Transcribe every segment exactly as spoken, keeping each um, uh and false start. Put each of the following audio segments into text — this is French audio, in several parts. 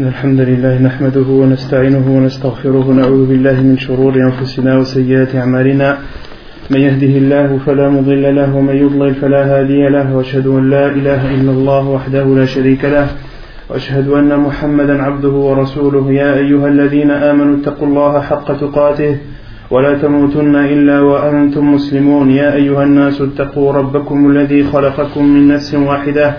الحمد لله نحمده ونستعينه ونستغفره ونعوذ بالله من شرور أنفسنا وسيئات أعمالنا من يهده الله فلا مضل له ومن يضلل فلا هادي له وأشهد أن لا إله إلا الله وحده لا شريك له وأشهد أن محمدا عبده ورسوله يا أيها الذين آمنوا اتقوا الله حق تقاته ولا تموتن إلا وأنتم مسلمون يا أيها الناس اتقوا ربكم الذي خلقكم من نفس واحدة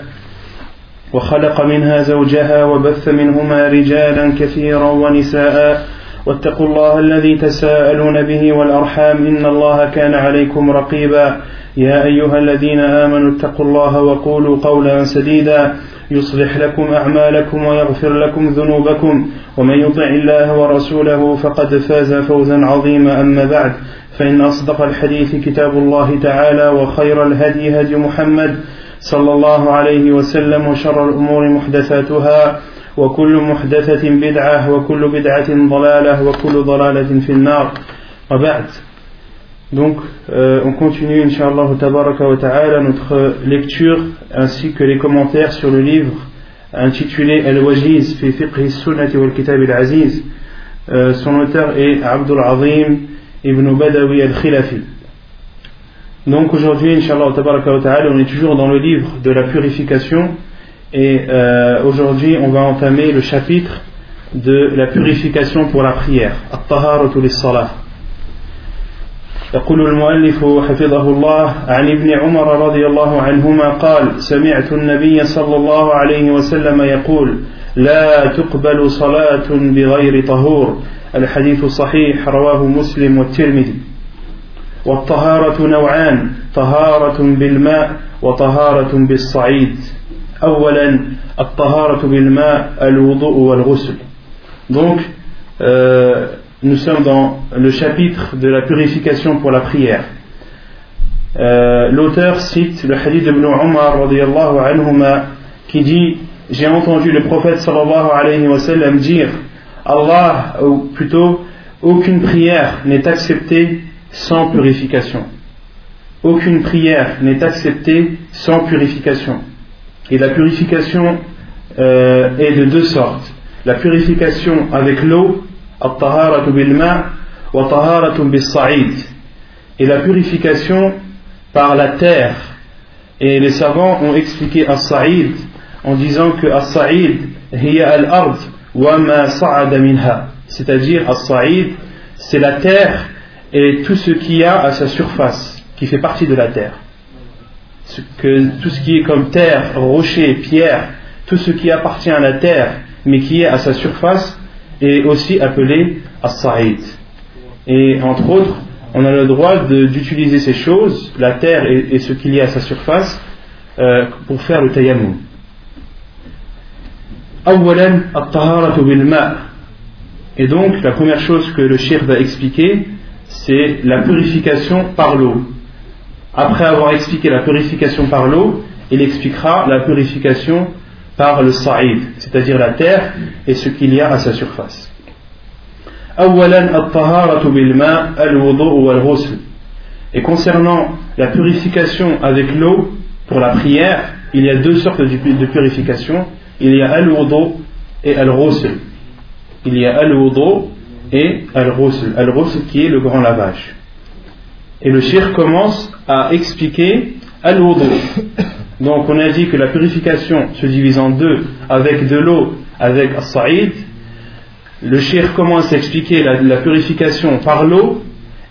وخلق منها زوجها وبث منهما رجالا كثيرا ونساء واتقوا الله الذي تساءلون به والأرحام إن الله كان عليكم رقيبا يا أيها الذين آمنوا اتقوا الله وقولوا قولا سديدا يصلح لكم أعمالكم ويغفر لكم ذنوبكم ومن يطع الله ورسوله فقد فاز فوزا عظيما أما بعد فإن أصدق الحديث كتاب الله تعالى وخير الهدي هدي محمد صلى الله عليه وسلم وشر الأمور محدثاتها وكل محدثة بدعة وكل بدعة ضلالة وكل ضلالة في النار وبعد. Donc euh, on continue Inch'Allah tabaraka wa ta'ala notre lecture ainsi que les commentaires sur le livre intitulé Al-Wajiz fi fiqhi sunnati wal kitab al-aziz. euh, Son auteur est Abdul Azim ibn Badawi al khilafi. Donc aujourd'hui Inch'Allah tabaraka wa ta'ala on est toujours dans le livre de la purification et euh, aujourd'hui on va entamer le chapitre de la purification pour la prière, At-Taharatu lis-Salah. يقول المؤلف حفظه الله عن ابن عمر رضي الله عنهما قال سمعت النبي صلى الله عليه وسلم يقول لا تقبل صلاة بغير طهور. الحديث صحيح رواه مسلم والترمذي. والطهارة نوعان طهارة بالماء وطهارة بالصعيد. أولا الطهارة بالماء الوضوء والغسل. Donc euh, nous sommes dans le chapitre de la purification pour la prière. Euh, l'auteur cite le hadith d'Ibn Umar radiyallahu anhuma qui dit j'ai entendu le prophète sallallahu alayhi wa sallam dire Allah, ou plutôt aucune prière n'est acceptée sans purification. Aucune prière n'est acceptée sans purification. Et la purification euh, est de deux sortes. La purification avec l'eau, At-Taharatu bil-ma' wa Taharatu bis-sa'id, et la purification par la terre. Et les savants ont expliqué As-Sa'id en disant que As-Sa'id hiya al-ard wa ma sa'ada minha, c'est-à-dire As-Sa'id c'est la terre et tout ce qu'il y a à sa surface qui fait partie de la terre, que tout ce qui est comme terre, rocher, pierre, tout ce qui appartient à la terre mais qui est à sa surface est aussi appelé As-Sa'id. Et entre autres on a le droit de, d'utiliser ces choses, la terre et, et ce qu'il y a à sa surface, euh, pour faire le tayammum. Awwalan at-taharatu bil-ma'. Et donc la première chose que le cheikh va expliquer c'est la purification par l'eau. Après avoir expliqué la purification par l'eau, il expliquera la purification par le sa'id, c'est-à-dire la terre et ce qu'il y a à sa surface. Et concernant la purification avec l'eau pour la prière, il y a deux sortes de purification. Il y a al-wudu et al-ghusl. Il y a al-wudu et al-ghusl. Al-ghusl qui est le grand lavage. Et le cheikh commence à expliquer al-wudu. Donc on a dit que la purification se divise en deux, avec de l'eau, avec as-sa'id. Le cheikh commence à expliquer la, la purification par l'eau,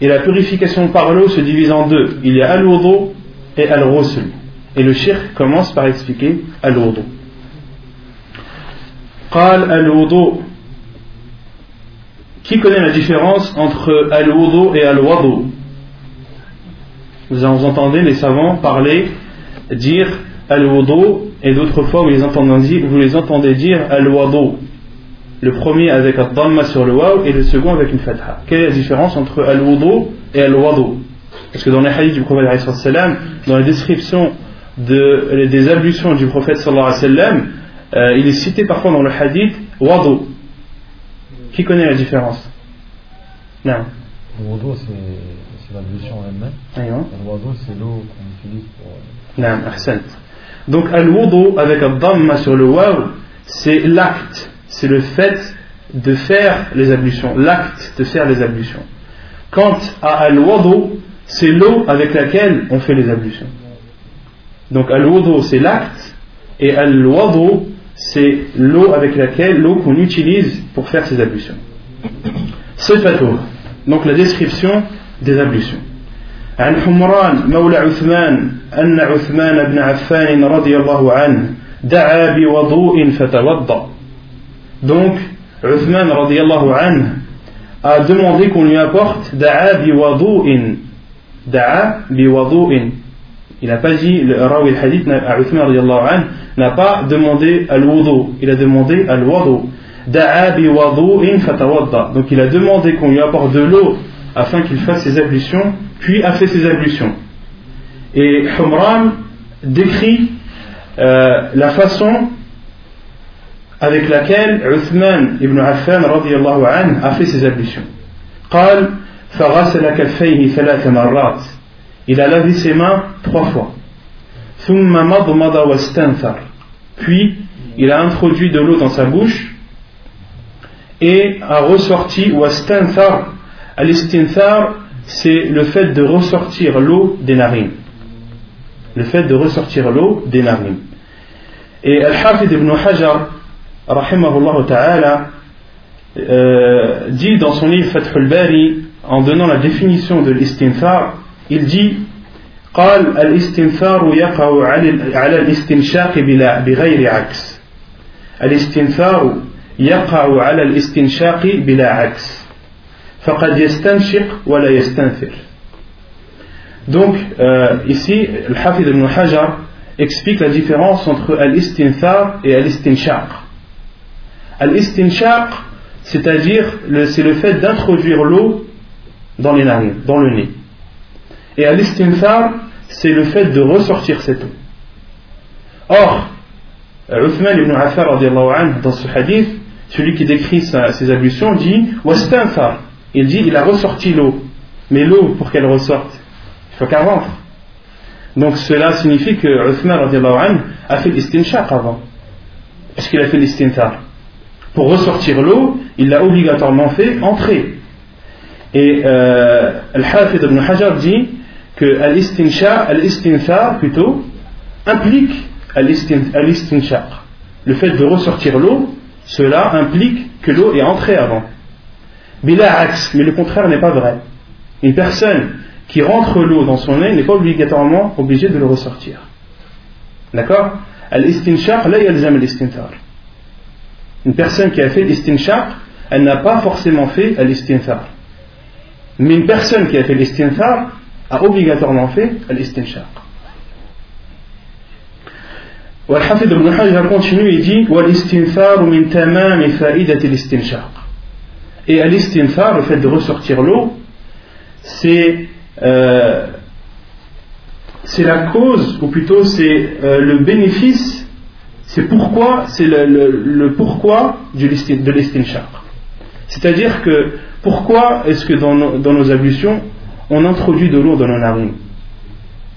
et la purification par l'eau se divise en deux. Il y a al-wudu et al-ghusl. Et le cheikh commence par expliquer al-wudu. Qal al-wudu. Qui connaît la différence entre al-wudu et al-wadu? Vous en entendez les savants parler, dire al-wudu, et d'autres fois vous les entendez, vous les entendez dire al-wadu. Le premier avec ad-damma sur le waw et le second avec une fatha. Quelle est la différence entre al-wudu et al-wadu? Parce que dans les hadiths du prophète ﷺ, dans les descriptions de, des ablutions du prophète ﷺ, euh, il est cité parfois dans le hadith wadu. Qui connaît la différence? Non. Al-wudu c'est, c'est l'ablution elle-même. Al-wadu c'est l'eau qu'on utilise pour... Naam, ahsant. Donc al-wudu avec ad-damma sur le waw, c'est l'acte, c'est le fait de faire les ablutions, l'acte de faire les ablutions. Quant à al-wadu, c'est l'eau avec laquelle on fait les ablutions. Donc al-wadu c'est l'acte, et al-wadu c'est l'eau avec laquelle, l'eau qu'on utilise pour faire ces ablutions. Sifatuh, donc la description des ablutions. عن حمران مولى عثمان أن عثمان بن عفان رضي الله عنه دعا بوضوء فتوضأ. Donc Uthman رضي الله عنه a demandé qu'on lui apporte دعا بوضوء, دعا بوضوء. Il n'a pas dit, le rawi al-hadith à Uthman رضي الله عنه n'a pas demandé al-wudu, il a demandé al-wudu. دعا بوضوء فتوضأ. Donc il a demandé qu'on lui apporte de l'eau afin qu'il fasse ses ablutions, puis a fait ses ablutions. Et Humram décrit euh, la façon avec laquelle Uthman ibn Affan radiyallahu anhu a fait ses ablutions. قال فغسل كفيه ثلاث مرات. Il a lavé ses mains trois fois. ثم مضمض واستنثر. Puis il a introduit de l'eau dans sa bouche et a ressorti واستنثر. Al-istinthar, c'est le fait de ressortir l'eau des narines. Le fait de ressortir l'eau des narines. Et Al-Hafidh ibn Hajar, rahimahullah ta'ala, euh, dit dans son livre Fath al-Bari, en donnant la définition de l'istinthar, il dit قال الإستنثار يقع على الاستنشاق بغير عكس. الإستنثار يقع على الاستنشاق بلا عكس. فقد يستنشق ولا يستنثر. Donc euh, ici Al-Hafidh ibn Hajar explique la différence entre al-istinthar et al-istinshaq. Al-istinshaq, c'est-à-dire le, c'est le fait d'introduire l'eau dans les narines, dans le nez. Et al-istinthar, c'est le fait de ressortir cette eau. Or Uthman ibn Affan radiyallahu anhu, dans ce hadith, celui qui décrit sa, ses ablutions dit wastanthar. Il dit, il a ressorti l'eau. Mais l'eau, pour qu'elle ressorte, il faut qu'elle rentre. Donc cela signifie que Uthman a fait l'istinshaq avant. Est-ce qu'il a fait l'istinthar? Pour ressortir l'eau, il l'a obligatoirement fait entrer. Et euh, Al-Hafidh ibn Hajar dit que l'istinthar plutôt implique l'istinshaq. Le fait de ressortir l'eau, cela implique que l'eau est entrée avant. Bila'aks, mais le contraire n'est pas vrai. Une personne qui rentre l'eau dans son nez n'est pas obligatoirement obligée de le ressortir. D'accord? Al-istinshaq, la yalzam al-istinthar. Une personne qui a fait l'istinshaq, elle n'a pas forcément fait al-istinthar. Mais une personne qui a fait l'istinthar a obligatoirement fait al-istinshaq. Wal-Hafidh ibn Hajar continue et dit Wal-istinthar min tamam fa'idat al-istinshaq. Et al-istinthar, le fait de ressortir l'eau, c'est, euh, c'est la cause, ou plutôt c'est euh, le bénéfice, c'est pourquoi, c'est le, le, le pourquoi du, de l'istinshaq. C'est-à-dire que pourquoi est-ce que dans nos, dans nos ablutions, on introduit de l'eau dans nos narines?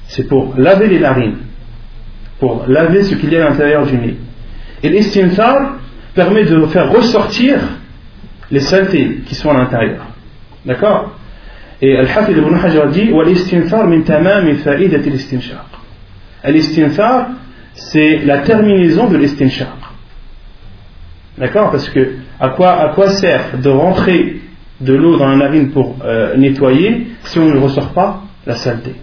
C'est pour laver les narines, pour laver ce qu'il y a à l'intérieur du nez. Et l'istinthar permet de faire ressortir les saletés qui sont à l'intérieur. D'accord? Et Al-Hafidh ibn Hajar dit Wal-istinthar min tamam fa'idat al-istinshaq. Al-istinthar, c'est la terminaison de l'istinshaq. D'accord? Parce que à quoi, à quoi sert de rentrer de l'eau dans la narine pour euh, nettoyer si on ne ressort pas la saleté?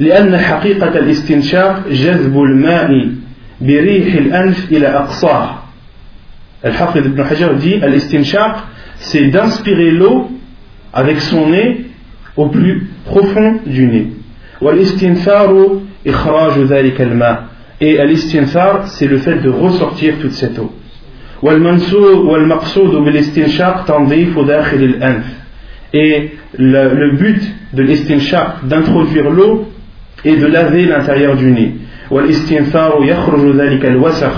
لأن حقيقة الاستنشاق جذب الماء بريح الأنف إلى أقصاه. Al-Hafidh ibn Hajar dit al-istinshaq, c'est d'inspirer l'eau avec son nez au plus profond du nez. Wal-istintharu ikhraju dhalika al-ma. Et al-istinthar, c'est le fait de ressortir toute cette eau. Wal-mansur wal-maqsudu bil-istinshaq tanzifu dakhil al-anf. Et le, le but de l'istinshaq, d'introduire l'eau et de laver l'intérieur du nez. Wal-istintharu yakhruju dhalika al-wasakh.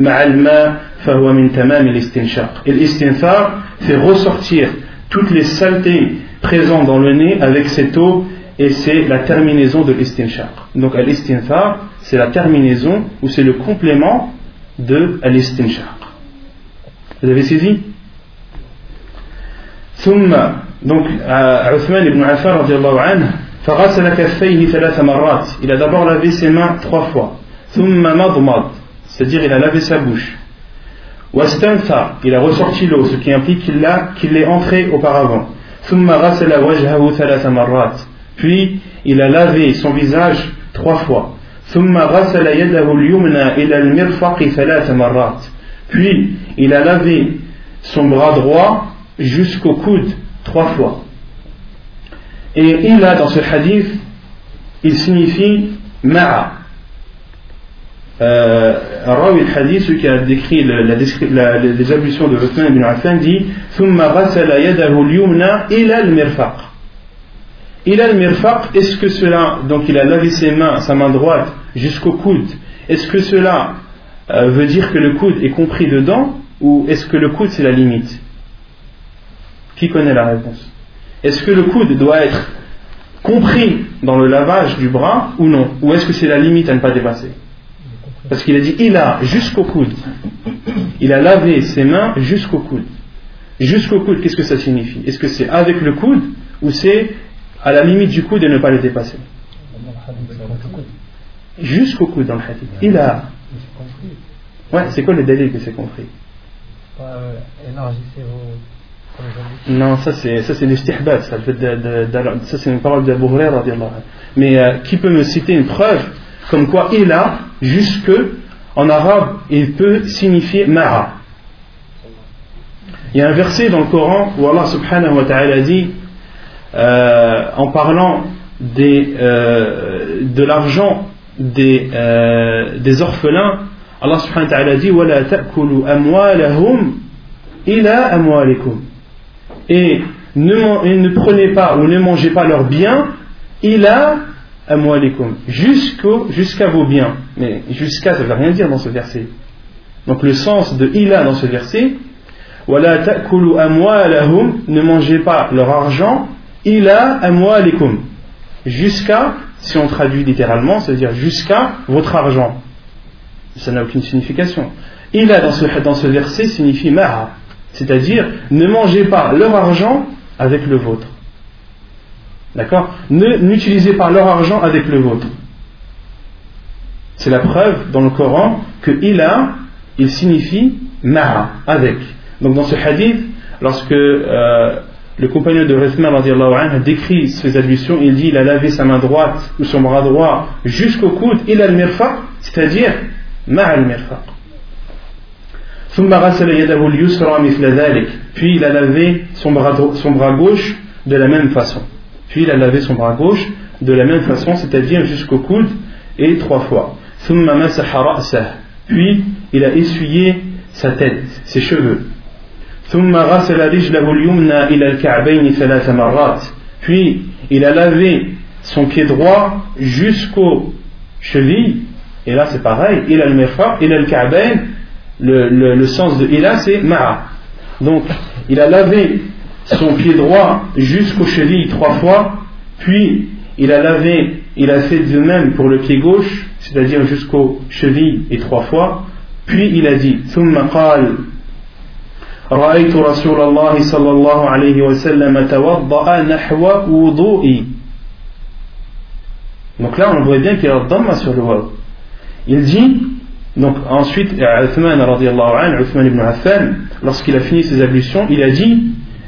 مع الماء فهو من تمام الاستنشاق. الاستنثار fait ressortir toutes les saletés présentes dans le nez avec cette eau, et c'est la terminaison de l'istinshaq. Donc l'istinthar, c'est la terminaison ou c'est le complément de l'istinshaq. Vous avez saisi? ثم donc Uthman ibn Affan radiyallahu anhu فغسل كفيه ثلاث مرات, il a d'abord lavé ses mains trois fois, ثم مضمض, c'est-à-dire il a lavé sa bouche, واستنثر, il a ressorti l'eau, ce qui implique qu'il l'a qu'il l'ait entrée auparavant, ثم غسل وجهه ثلاث مرات, puis il a lavé son visage trois fois, ثم غسل يده اليمنى إلى المرفق ثلاث مرات, puis il a lavé son bras droit jusqu'au coude trois fois. Et il a dans ce hadith, il signifie ma'a. Euh, Rawi al-Hadith, celui qui a décrit la, la, la, les ablutions de Uthman ibn Affan, dit thumma ghasala yadahu al-yumna ila al-mirfaq. Ila al-mirfaq, est-ce que cela, donc il a lavé ses mains, sa main droite, jusqu'au coude, est-ce que cela euh, veut dire que le coude est compris dedans, ou est-ce que le coude c'est la limite? Qui connaît la réponse? Est-ce que le coude doit être compris dans le lavage du bras ou non? Ou est-ce que c'est la limite à ne pas dépasser? Parce qu'il a dit, il a jusqu'au coude. Il a lavé ses mains jusqu'au coude. Jusqu'au coude, qu'est-ce que ça signifie? Est-ce que c'est avec le coude ou c'est à la limite du coude et ne pas le dépasser? Jusqu'au coude dans le hadith. Il a. Ouais, c'est quoi le délai que c'est compris? Élargissez vos. Non, ça c'est ça c'est l'istihbad, ça, ça c'est une parole d'Abu Hurira. Mais euh, qui peut me citer une preuve comme quoi il a jusque en arabe il peut signifier ma'a? Il y a un verset dans le Coran où Allah subhanahu wa ta'ala dit euh, en parlant des, euh, de l'argent des, euh, des orphelins, Allah subhanahu wa ta'ala dit wa la ta'kulu amwalahum ila amwalikum. Et ne, et ne prenez pas ou ne mangez pas leurs biens ila amwalikum, jusqu'à vos biens. Mais jusqu'à, ça ne veut rien dire dans ce verset. Donc le sens de ila dans ce verset, wala ta'kulu amwalahum, ne mangez pas leur argent ila amwalikum, jusqu'à, si on traduit littéralement, ça veut dire jusqu'à votre argent. Ça n'a aucune signification. Ila dans ce, dans ce verset signifie ma'a, c'est-à-dire ne mangez pas leur argent avec le vôtre. D'accord? Ne n'utilisez pas leur argent avec le vôtre. C'est la preuve dans le Coran que ila, il signifie ma'a, avec. Donc dans ce hadith, lorsque euh, le compagnon de Uthman radiyallahu anhu décrit ses ablutions, il dit il a lavé sa main droite ou son bras droit jusqu'au coude, ila al-mirfaq, c'est-à-dire ma'a al-mirfaq. Puis il a lavé son bras, son bras gauche de la même façon. Puis il a lavé son bras gauche de la même façon, c'est-à-dire jusqu'au coude et trois fois. Puis il a essuyé sa tête, ses cheveux. Puis il a lavé son pied droit jusqu'aux chevilles. Et là c'est pareil. Il a le mirfaq, il a le ka'bayn. Le, le, le sens de ila c'est ma'a. Donc il a lavé son pied droit jusqu'aux chevilles trois fois, puis il a lavé, il a fait de même pour le pied gauche, c'est-à-dire jusqu'aux chevilles et trois fois, puis il a dit thumma qal ra'aytu Rasulallah sallallahu alayhi wa sallam tawadda'a nahwa wudu'i. Donc là on voit bien qu'il y a dhamma sur le waw. Il dit donc ensuite Uthman radiyallahu anhu, Uthman ibn Affan, lorsqu'il a fini ses ablutions, il a dit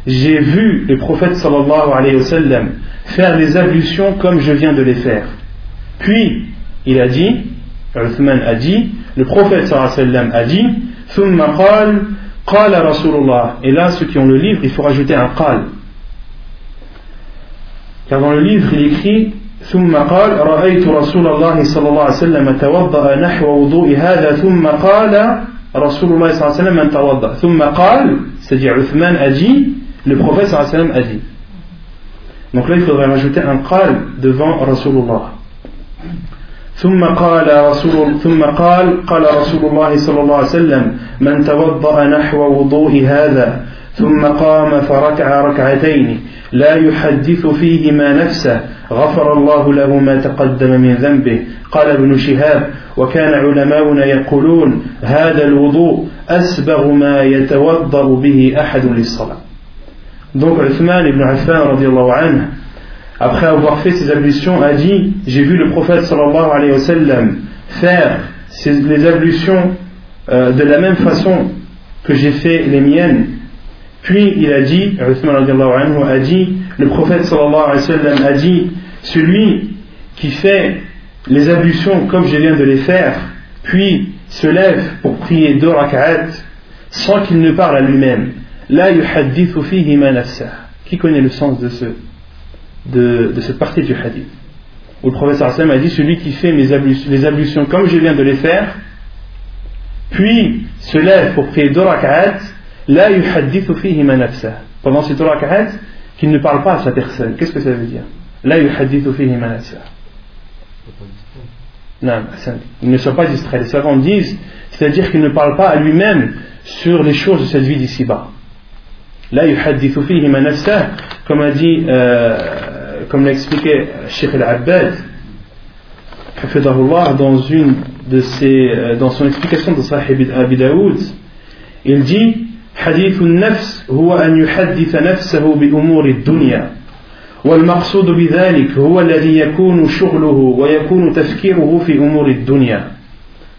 j'ai vu le prophète sallallahu alayhi wa sallam faire les ablutions comme je viens de les faire. Puis il a dit, Uthman a dit, le prophète sallallahu alayhi wa sallam a dit thumma qal qala rasulullah. Et là ceux qui ont le livre il faut rajouter un qal, car dans le livre il écrit ثم قال رأيت رسول الله صلى الله عليه وسلم توضأ نحو وضوء هذا ثم قال رسول الله صلى الله عليه وسلم من توضأ ثم قال, c'est-à-dire Uthman a dit, le prophète صلى الله عليه وسلم a dit. Donc là il faudrait rajouter un قال devant Rasulullah. ثم قال رسول ثم قال قال رسول الله صلى الله عليه وسلم من توضأ نحو وضوء هذا ثم قام فركع ركعتين لا يحدث فيهما نفسه غفر الله له ما تقدم من ذنبه. قال ابن شهاب: وكان علماؤنا يقولون هذا الوضوء أسبغ ما يتوضأ به أحد للصلاة. Donc Uthman ibn Affan radiallahu anhu, après avoir fait ses ablutions, a dit: j'ai vu le prophète sallallahu alayhi wa sallam faire ses, les ablutions euh, de la même façon que j'ai fait les miennes. Puis il a dit, Uthman radiallahu anhu a dit, le prophète sallallahu alayhi wa sallam a dit: celui qui fait les ablutions comme je viens de les faire, puis se lève pour prier deux rak'at sans qu'il ne parle à lui-même, la yuhaddithu fihi ma nafsah. Qui connaît le sens de ce de, de cette partie du hadith où le prophète a dit: celui qui fait mes ablutions, les ablutions comme je viens de les faire, puis se lève pour prier deux rak'at, la yuhaddithu fihi ma nafsah. Pendant ces deux rak'at, qu'il ne parle pas à sa personne. Qu'est-ce que ça veut dire, la yuhaddithu fihi ma nafsah? Non, ils ne sont pas distraits. Les savants disent, c'est-à-dire qu'il ne parle pas à lui-même sur les choses de cette vie d'ici-bas. La yuhaddithu fihi ma nafsah, comme a dit, euh, comme l'a expliqué Sheikh Al Abbad, dans une de ses, dans son explication de Sahih Abu Daoud, il dit: hadithu nafs huwa an yuhadditha nafsahu bi umuri ad-dunya. والمقصود بذلك هو الذي يكون شغله ويكون تفكيره في أمور الدنيا.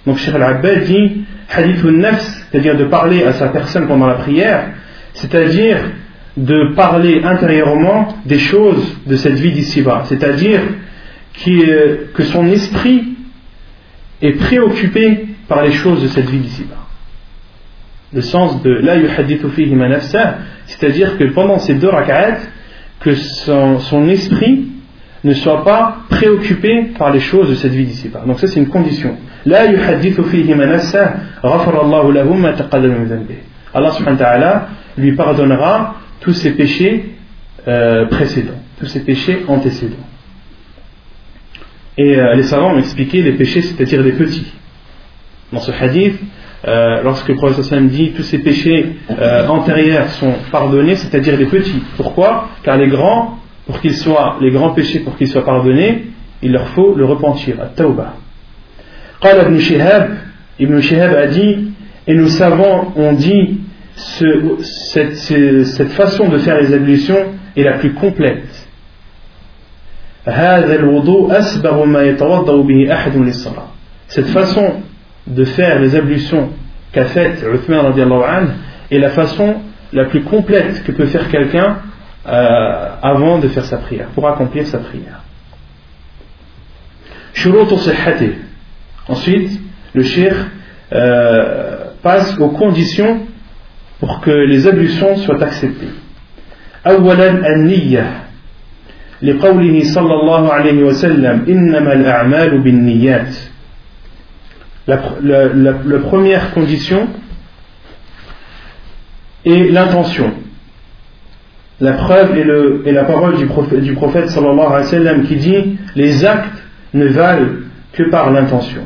Donc Cheikh Al Abbad dit: hadith al-nafs, c'est-à-dire de parler à sa personne pendant la prière, c'est-à-dire de parler intérieurement des choses de cette vie d'ici-bas, c'est-à-dire que son esprit est préoccupé par les choses de cette vie d'ici-bas. Le sens de la yuhadithu fihi ma nafsah, c'est-à-dire que pendant ces deux rak'at, que son, son esprit ne soit pas préoccupé par les choses de cette vie d'ici-bas. Donc ça, c'est une condition. La yuhaddithu fihi ma nafsah ghafara Allahu lahu ma taqaddama min dhanbihi. Allah subhanahu wa ta'ala lui pardonnera tous ses péchés euh, précédents, tous ses péchés antécédents. Et euh, les savants ont expliqué les péchés, c'est-à-dire les petits. Dans ce hadith, Euh, lorsque le prophète sallam dit tous ces péchés euh, antérieurs sont pardonnés, c'est-à-dire les petits. Pourquoi? Car les grands, pour qu'ils soient les grands péchés, pour qu'ils soient pardonnés, il leur faut le repentir, at-tawbah. Qala Ibn Shihab, Ibn Shihab a dit: et nous savons, on dit, ce, cette, ce, cette façon de faire les ablutions est la plus complète. Hadha al-wudu asbaghu ma yatawadda'u bihi ahadun lis-salah. Cette façon de faire les ablutions qu'a faite Uthman radiallahu anhu est la façon la plus complète que peut faire quelqu'un euh, avant de faire sa prière, pour accomplir sa prière. Shurutu sihhati. Ensuite, le cheikh euh, passe aux conditions pour que les ablutions soient acceptées. Awalan an-niyyah. Li qawlihi sallallahu alayhi wa sallam: innama al-a'malu bin-niyyat. La, la, la, la première condition est l'intention. La preuve est, le, est la parole du prophète, du prophète sallallahu alayhi wa sallam, qui dit: les actes ne valent que par l'intention.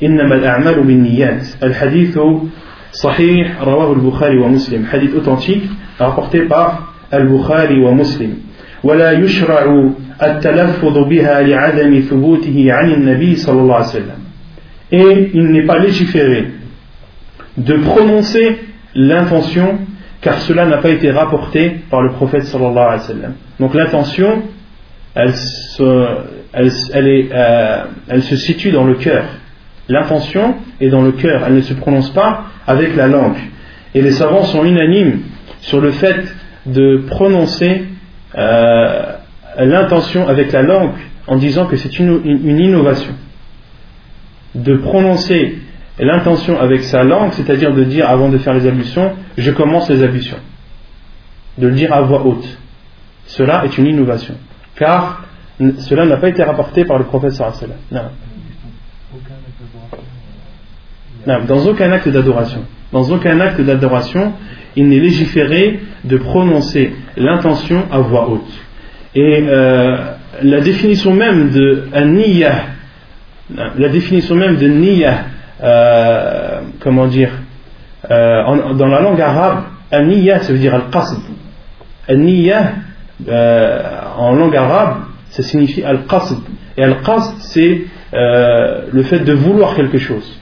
Innama al-a'malu bin-niyyat. Al-hadith sahih, rawahu al-Bukhari wa Muslim. Hadith authentique rapporté par al-Bukhari wa Muslim. Wala yushra'u at-talaffuz biha li'adami thubutihi 'an an-nabi sallallahu alayhi wa sallam. Et il n'est pas légiféré de prononcer l'intention, car cela n'a pas été rapporté par le prophète sallallahu alayhi wa sallam. Donc l'intention, elle se, elle, elle, est, euh, elle se situe dans le cœur. L'intention est dans le cœur, elle ne se prononce pas avec la langue. Et les savants sont unanimes sur le fait de prononcer euh, l'intention avec la langue, en disant que c'est une, une, une innovation. De prononcer l'intention avec sa langue, c'est-à-dire de dire avant de faire les ablutions: je commence les ablutions, de le dire à voix haute, cela est une innovation, car cela n'a pas été rapporté par le prophète sallallahu alayhi wa sallam. Non. Non, dans aucun acte d'adoration dans aucun acte d'adoration il n'est légiféré de prononcer l'intention à voix haute. Et euh, la définition même de an-niyyah, la définition même de niyyah, euh, comment dire, euh, en, dans la langue arabe, Al-Niyya, ça veut dire Al-Qasd. Al-Niyya, euh, en langue arabe, ça signifie Al-Qasd. Et Al-Qasd, c'est euh, le fait de vouloir quelque chose.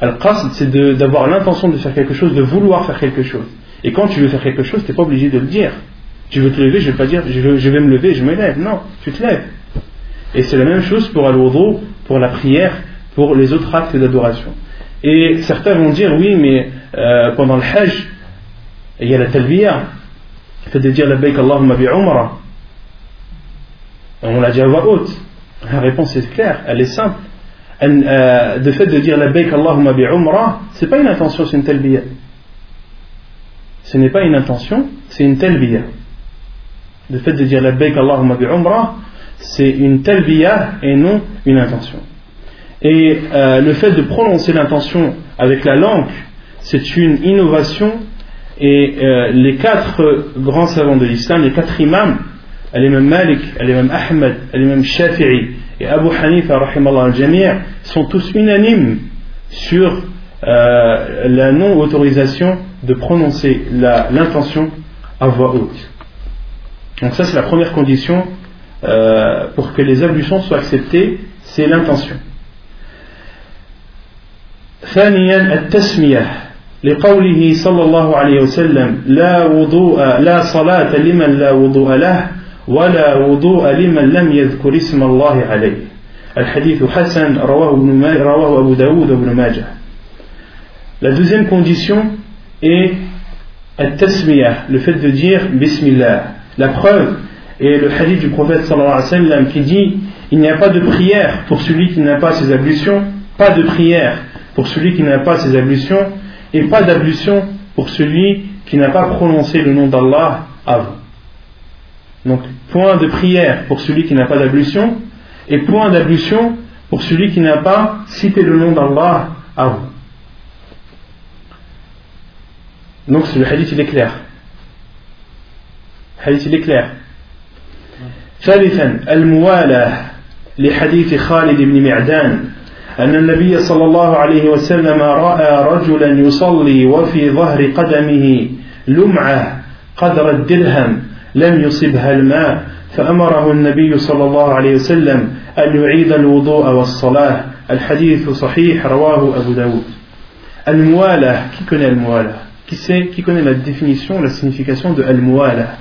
Al-Qasd, c'est de, d'avoir l'intention de faire quelque chose, de vouloir faire quelque chose. Et quand tu veux faire quelque chose, tu n'es pas obligé de le dire. Tu veux te lever, je ne vais pas dire je, veux, je vais me lever, je me lève. Non, tu te lèves. Et c'est la même chose pour Al-Wudu, pour la prière, pour les autres actes d'adoration. Et certains vont dire oui, mais euh, pendant le Hajj, il y a la talbiya, c'est de dire labbayk Allahumma bi umra. On l'a dit à voix haute. La réponse est claire, elle est simple. Le euh, fait de dire labbayk Allahumma bi umra, c'est pas une intention, c'est une talbiya. Ce n'est pas une intention, c'est une talbiya. Le fait de dire labbayk Allahumma bi umra, c'est une talbiya et non une intention. Et euh, le fait de prononcer l'intention avec la langue, c'est une innovation. Et euh, les quatre grands savants de l'islam, les quatre imams, l'imam Malik, l'imam Ahmed, l'imam Shafi'i et Abu Hanifa rahimallahu al-jami', sont tous unanimes sur euh, la non-autorisation de prononcer la, l'intention à voix haute. Donc ça, c'est la première condition euh, pour que les ablutions soient acceptées, c'est l'intention. ثانيا التسمية لقوله صلى الله عليه وسلم لا وضوء لا صلاة لمن لا وضوء له ولا وضوء لمن لم يذكر اسم الله عليه الحديث حسن رواه رواه أبو داود وابن ماجه. La deuxième condition est التسمية, le fait de dire Bismillah. La preuve est le hadith du prophète صلى الله عليه وسلم qui dit il n'y a pas de prière pour celui qui n'a pas ses ablutions, pas de prière pour celui qui n'a pas ses ablutions, et pas d'ablution pour celui qui n'a pas prononcé le nom d'Allah avant. Donc, point de prière pour celui qui n'a pas d'ablution, et point d'ablution pour celui qui n'a pas cité le nom d'Allah avant. Donc, le hadith, il est clair. Le hadith, il est clair. ثالثا الموالاة لحديث خالد بن معدان أن النبي صلى الله عليه وسلم رأى رجلا يصلي وفي ظهر قدمه لمعة قدر الدرهم لم يصبها الماء فأمره النبي صلى الله عليه وسلم أن يعيد الوضوء والصلاة. الحديث صحيح رواه أبو داود. الموالاة, qui connaît الموالاة, qui sait, qui connaît la définition, la signification de الموالاة?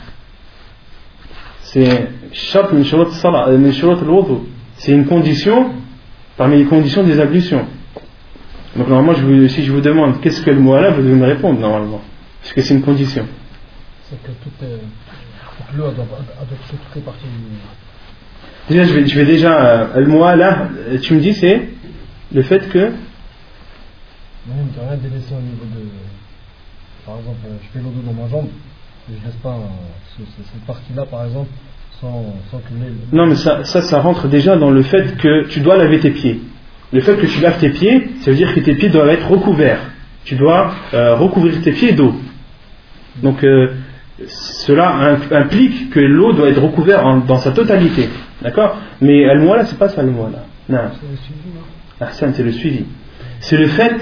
C'est شرط من شروط الصلاة, من شروط الوضوء, c'est une condition parmi les conditions des ablutions. Donc normalement, je vous, si je vous demande qu'est-ce que le mu'ala, vous devez me répondre normalement, parce que c'est une condition. C'est que toute, euh, toute l'eau adopte toutes les parties du... Déjà, je vais, je vais déjà... Euh, le mu'ala, tu me dis, c'est le fait que... Non, tu n'as rien délaissé au niveau de... Par exemple, je fais l'eau dans ma jambe, et je ne laisse pas euh, cette partie-là, par exemple... Sans, sans que... Non mais ça, ça ça rentre déjà dans le fait que tu dois laver tes pieds. Le fait que tu laves tes pieds, ça veut dire que tes pieds doivent être recouverts. Tu dois euh, recouvrir tes pieds d'eau. Donc euh, cela implique que l'eau doit être recouverte en, dans sa totalité. D'accord? Mais al-mu'ala, c'est pas ça le mu'ala. Non. C'est le suivi. Ah, ça, c'est le suivi. C'est le fait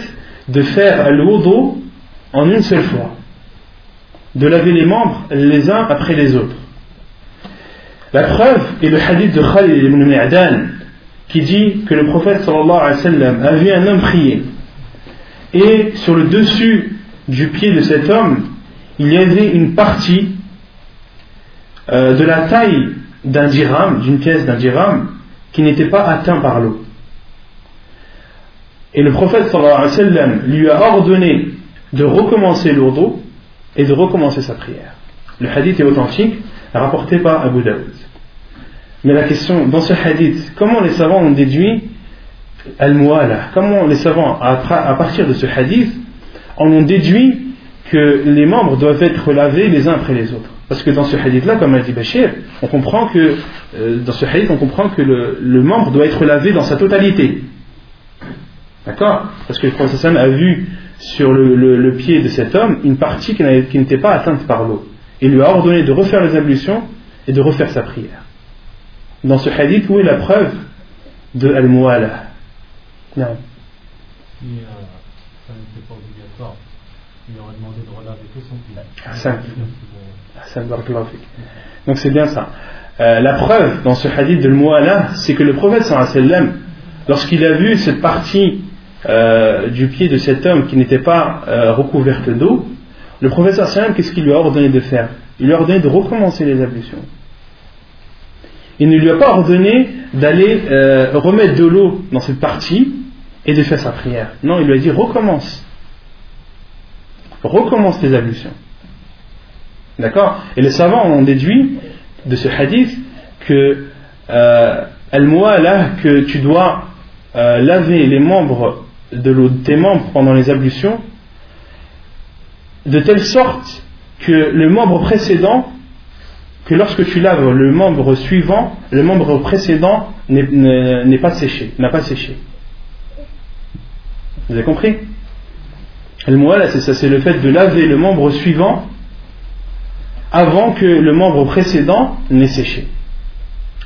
de faire al-wudu en une seule fois. De laver les membres les uns après les autres. La preuve est le hadith de Khalid ibn Mi'adan qui dit que le prophète sallallahu alayhi wa sallam a vu un homme prier, et sur le dessus du pied de cet homme il y avait une partie euh, de la taille d'un dirham, d'une pièce d'un dirham, qui n'était pas atteinte par l'eau. Et le prophète sallallahu alayhi wa sallam lui a ordonné de recommencer l'wudu et de recommencer sa prière. Le hadith est authentique, rapporté par Abu Daoud. Mais la question, dans ce hadith, comment les savants ont déduit al-mu'ala? Comment les savants, à partir de ce hadith, en ont déduit que les membres doivent être lavés les uns après les autres? Parce que dans ce hadith-là, comme a dit Bachir, on comprend que euh, dans ce hadith, on comprend que le, le membre doit être lavé dans sa totalité. D'accord? Parce que le prophète a vu sur le, le, le pied de cet homme une partie qui, qui n'était pas atteinte par l'eau. Il lui a ordonné de refaire les ablutions et de refaire sa prière. Dans ce hadith, où est la preuve de al-mu'ala? Non. Si euh, ça n'était pas obligatoire, Il aurait demandé de relaver tout son bilan. Donc c'est bien ça. Euh, la preuve dans ce hadith de Mu'alla, c'est que le prophète sallallahu alayhi wa sallam, lorsqu'il a vu cette partie euh, du pied de cet homme qui n'était pas euh, recouverte d'eau, le prophète sallallahu alayhi wa sallam, qu'est-ce qu'il lui a ordonné de faire? Il lui a ordonné de recommencer les ablutions. Il ne lui a pas ordonné d'aller euh, remettre de l'eau dans cette partie et de faire sa prière. Non, il lui a dit recommence. Recommence tes ablutions. D'accord? Et les savants ont déduit de ce hadith que euh, al-mu'ala, que tu dois euh, laver les membres de l'eau de tes membres pendant les ablutions, de telle sorte que le membre précédent, que lorsque tu laves le membre suivant, le membre précédent n'est, n'est pas séché, n'a pas séché. Vous avez compris? Al-mu'ala, c'est ça, c'est le fait de laver le membre suivant avant que le membre précédent n'ait séché.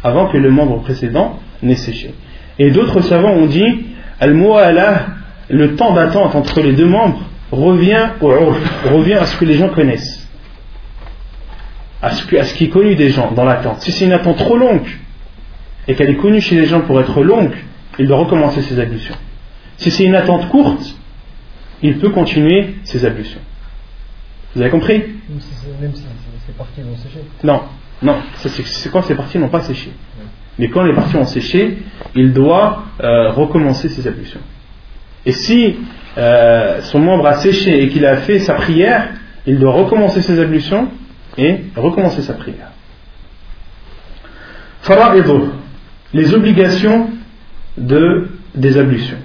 Avant que le membre précédent n'ait séché. Et d'autres savants ont dit al-mu'ala, le temps d'attente entre les deux membres revient au urf, revient à ce que les gens connaissent. À ce, que, à ce qui est connu des gens dans l'attente. Si c'est une attente trop longue et qu'elle est connue chez les gens pour être longue, il doit recommencer ses ablutions. Si c'est une attente courte, il peut continuer ses ablutions. Vous avez compris? Même si c'est, même si ces parties n'ont séché. Non, non, ça c'est, c'est quand ces parties n'ont pas séché. Ouais. Mais quand les parties ont séché, il doit euh, recommencer ses ablutions. Et si euh, son membre a séché et qu'il a fait sa prière, il doit recommencer ses ablutions et recommencer sa prière. Fara'idou, les obligations de, des ablutions.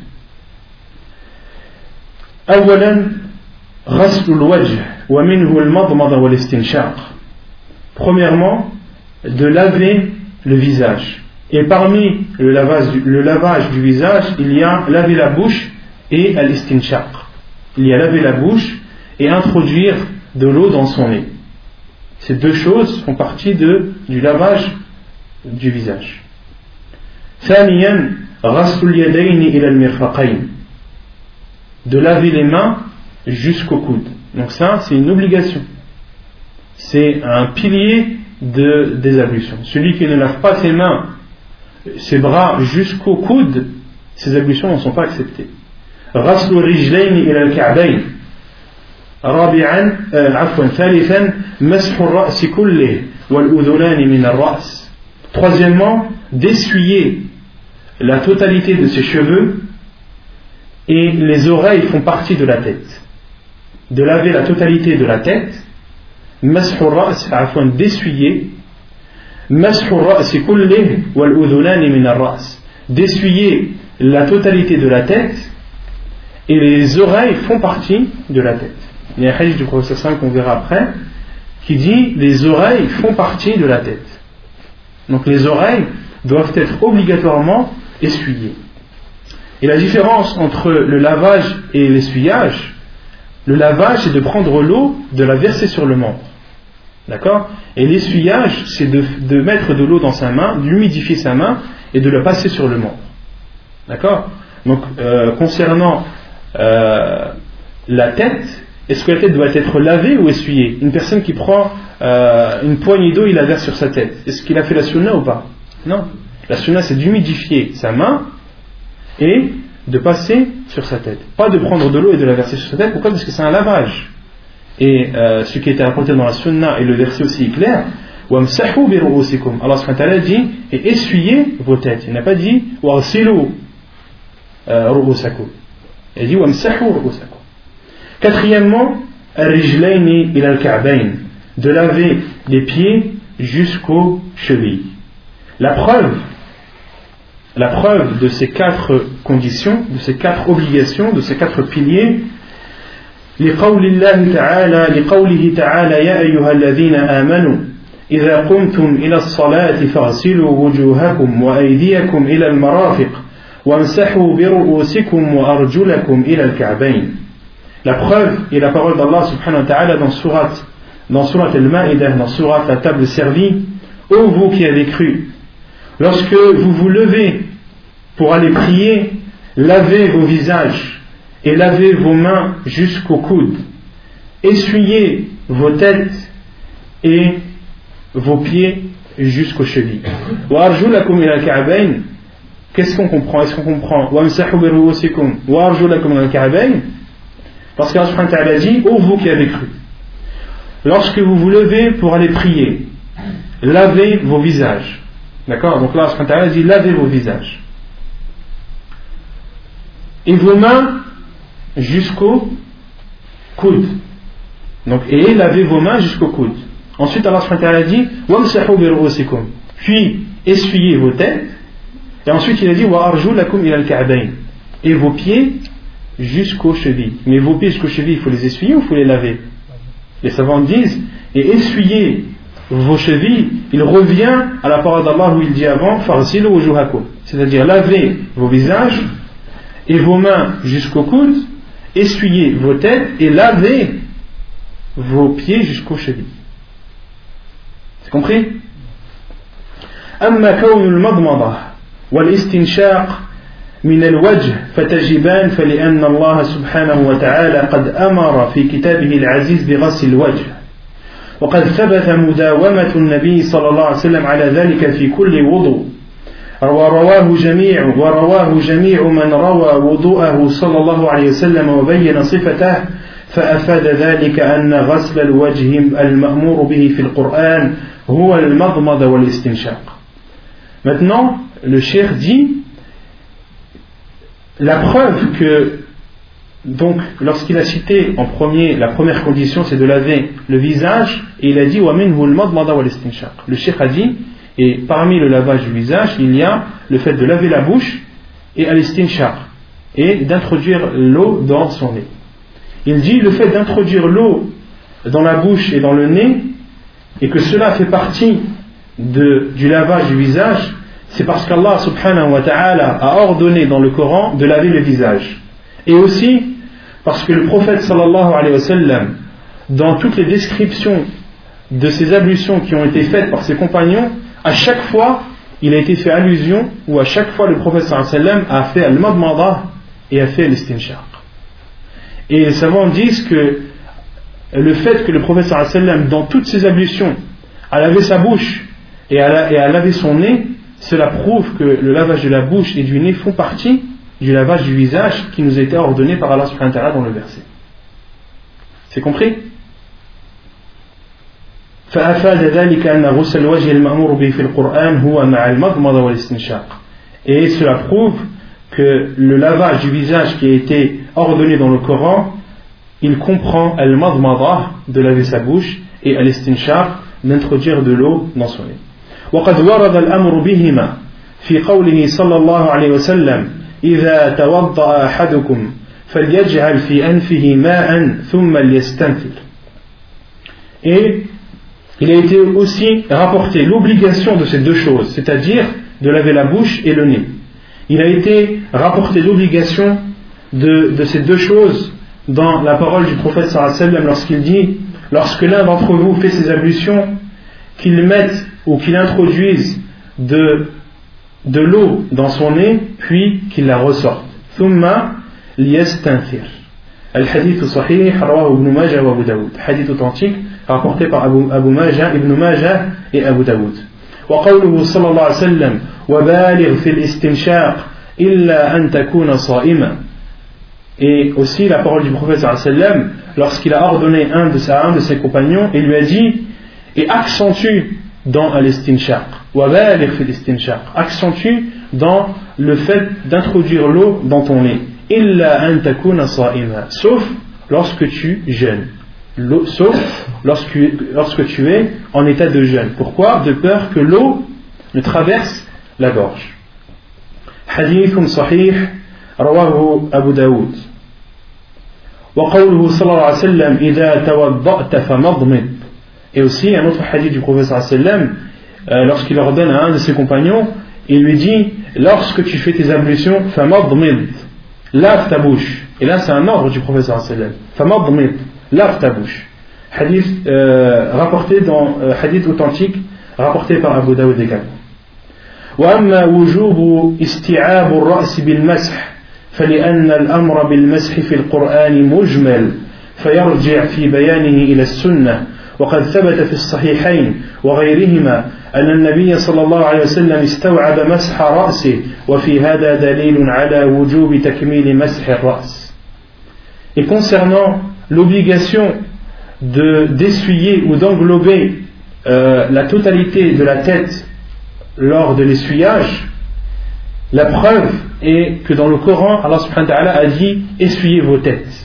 أولا غسل الوجه ومنه المضمضة والاستنشاق. Premièrement, de laver le visage. Et parmi le lavage, le lavage du visage, il y a laver la bouche et al-istinshaq. Il y a laver la bouche et introduire de l'eau dans son nez. Ces deux choses font partie de, du lavage du visage. ثانيا غسل اليدين إلى المرفقين. De laver les mains jusqu'au coude. Donc ça, c'est une obligation. C'est un pilier de, des ablutions. Celui qui ne lave pas ses mains, ses bras jusqu'au coude, ses ablutions ne sont pas acceptées. Raslu rijlayn ila al-ka'bayn. Rabi'an, afwan, thalithan, mashu ar-ra's kullih wal udhunan min ar-ra's. Troisièmement, d'essuyer la totalité de ses cheveux. Et les oreilles font partie de la tête. De laver la totalité de la tête. Mashu ar-ra's, afwan, d'essuyer. Mashu ar-ra's kullih wal udhunan min ar-ra's. D'essuyer la totalité de la tête. Et les oreilles font partie de la tête. Il y a un hadith du prophète sallallahu alayhi wa sallam qu'on verra après qui dit les oreilles font partie de la tête. Donc les oreilles doivent être obligatoirement essuyées. Et la différence entre le lavage et l'essuyage, le lavage c'est de prendre l'eau, de la verser sur le membre. D'accord? Et l'essuyage c'est de, de mettre de l'eau dans sa main, d'humidifier sa main et de la passer sur le membre. D'accord? Donc euh, concernant euh, la tête, est-ce que la tête doit être lavée ou essuyée? Une personne qui prend euh, une poignée d'eau, il la verse sur sa tête. Est-ce qu'il a fait la sunna ou pas? Non. La sunna c'est d'humidifier sa main et de passer sur sa tête. Pas de prendre de l'eau et de la verser sur sa tête. Pourquoi? Parce que c'est un lavage. Et euh, ce qui était apporté dans la sunna et le verset aussi est clair. Allah subhanahu wa ta'ala dit et essuyez vos têtes. Il n'a pas dit wa'silu ru'usakum. Il dit wamsahu ru'usakum. Quatrièmement, ar-rijlayni ila al-ka'bayn, de laver les pieds jusqu'aux chevilles. La preuve La preuve de ces quatre conditions, de ces quatre obligations, de ces quatre piliers, liqawlillahi ta'ala, liqawlihi ta'ala, ya ayyuhalladhina amanu, idha qumtum ila as-salati faghsilu wujuhakum wa aydiyakum ila al-marafiq, wamsahu bi ru'usikum wa arjulakum ila al-ka'bayn. La preuve est la parole d'Allah subhanahu wa ta'ala dans surat, dans surat al-Ma'idah, dans surat la table servie. Ô vous qui avez cru, lorsque vous vous levez pour aller prier, lavez vos visages et lavez vos mains jusqu'au coude. essuyez vos têtes et vos pieds jusqu'aux chevilles. Qu'est-ce qu'on comprend? Est-ce qu'on comprend parce qu'Allah subhanahu wa ta'ala dit, ô vous qui avez cru, lorsque vous vous levez pour aller prier, lavez vos visages. D'accord? Donc Allah subhanahu wa ta'ala dit, lavez vos visages et vos mains jusqu'au coude. Donc, et lavez vos mains jusqu'au coude. Ensuite, Allah subhanahu wa ta'ala dit, wamsahu bi ru'usikum, puis essuyez vos têtes. Et ensuite, il a dit, wa arjulakum ila al-ka'bayn, et vos pieds jusqu'aux chevilles. Mais vos pieds jusqu'aux chevilles, il faut les essuyer ou il faut les laver? Les savants disent, et essuyez vos chevilles, il revient à la parole d'Allah où il dit avant, farzilu wujuhakum, c'est-à-dire lavez vos visages et vos mains jusqu'aux coudes, essuyez vos têtes et lavez vos pieds jusqu'aux chevilles. C'est compris? Amma kawnul madmadah wal istinshaq من الوجه فتجبان فلأن الله سبحانه وتعالى قد أمر في كتابه العزيز بغسل الوجه وقد ثبت مداومة النبي صلى الله عليه وسلم على ذلك في كل وضوء ورواه جميع ورواه جميع من روى وضوءه صلى الله عليه وسلم وبين صفته فأفاد ذلك أن غسل الوجه المأمور به في القرآن هو المضمضة والاستنشاق. Maintenant, le cheikh dit la preuve que, donc, lorsqu'il a cité en premier, la première condition, c'est de laver le visage, et il a dit, le cheikh a dit, et parmi le lavage du visage, il y a le fait de laver la bouche et al-istinshaq, et d'introduire l'eau dans son nez. Il dit, le fait d'introduire l'eau dans la bouche et dans le nez, et que cela fait partie de, du lavage du visage, c'est parce qu'Allah subhanahu wa ta'ala a ordonné dans le Coran de laver le visage. Et aussi parce que le prophète sallallahu alayhi wa sallam, dans toutes les descriptions de ces ablutions qui ont été faites par ses compagnons, à chaque fois il a été fait allusion, ou à chaque fois le prophète sallallahu alayhi wa sallam a fait al-madmada et a fait l'istinshaq. Et les savants disent que le fait que le prophète sallallahu alayhi wa sallam, dans toutes ses ablutions, a lavé sa bouche et a, et a lavé son nez, cela prouve que le lavage de la bouche et du nez font partie du lavage du visage qui nous a été ordonné par Allah subhanahu wa ta'ala dans le verset. C'est compris? Et cela prouve que le lavage du visage qui a été ordonné dans le Coran, il comprend al-madmadah, de laver sa bouche, et al-istinshaq, d'introduire de l'eau dans son nez. وقد ورد الأمر بهما في قوله صلى الله عليه وسلم إذا توضأ أحدكم فليجعل في أنفه ماء ثم ليستنثر. Et il a été aussi rapporté l'obligation de ces deux choses, c'est-à-dire de laver la bouche et le nez. Il a été rapporté l'obligation de, de ces deux choses dans la parole du prophète sallallahu alayhi wa sallam lorsqu'il dit, lorsque l'un d'entre vous fait ses ablutions, qu'il mette ou qu'il introduise de, de l'eau dans son nez, puis qu'il la ressorte. Thumma liyastanthir. Al-hadith sahih, rawahu Ibn Majah wa Abu Daoud. Hadith authentique, rapporté par Abu, Abu Majah, Ibn Majah et Abu Daoud. Wa qawluhu sallallahu alayhi wa sallam, wa baligh fil istinshaq, illa an takuna sa'ima. Et aussi la parole du prophète sallallahu alayhi wa sallam, lorsqu'il a ordonné un de, à un de ses compagnons, il lui a dit, et accentue dans al-istinshaq, wabaligh fil istinshaq, accentue dans le fait d'introduire l'eau dans ton nez, illa an takuna sa'ima, sauf lorsque tu jeûnes, sauf lorsque, lorsque tu es en état de jeûne. Pourquoi? De peur que l'eau ne traverse la gorge. Hadithun sahih, rawahu Abu Daoud. Wa qawluhu sallallahu alayhi wa sallam, idha tawadda'ta famadmid. Et aussi, un autre hadith du prophète sallallahu alayhi wa sallam, lorsqu'il ordonne à un de ses compagnons, il lui dit, lorsque tu fais tes ablutions, famadmid, lave ta bouche. Et là, c'est un ordre du prophète sallallahu alayhi wa sallam. Famadmid, lave ta bouche. Hadith euh, rapporté dans, euh, hadith authentique, rapporté par Abu Daoud également. وَأَمَّا وُجُوبُ إِسْتِعَابُ الرَّأْسِ بِالْمَسْحِ فَلِأَنَّ الْأَمْرَ بِالْمَسْحِ فِي الْقُرْآنِ مُجْمَلٌ فيرجع في بيانه إلى السنة. وقد ثبت في الصحيحين وغيرهما أن النبي صلى الله عليه وسلم استوعب مسح رأسه، وفي هذا دليل على وجوب تكميل مسح الرأس. Et concernant l'obligation de d'essuyer ou d'englober euh, la totalité de la tête lors de l'essuyage, la preuve est que dans le Coran, Allah subhanahu wa ta'ala a dit essuyez vos têtes,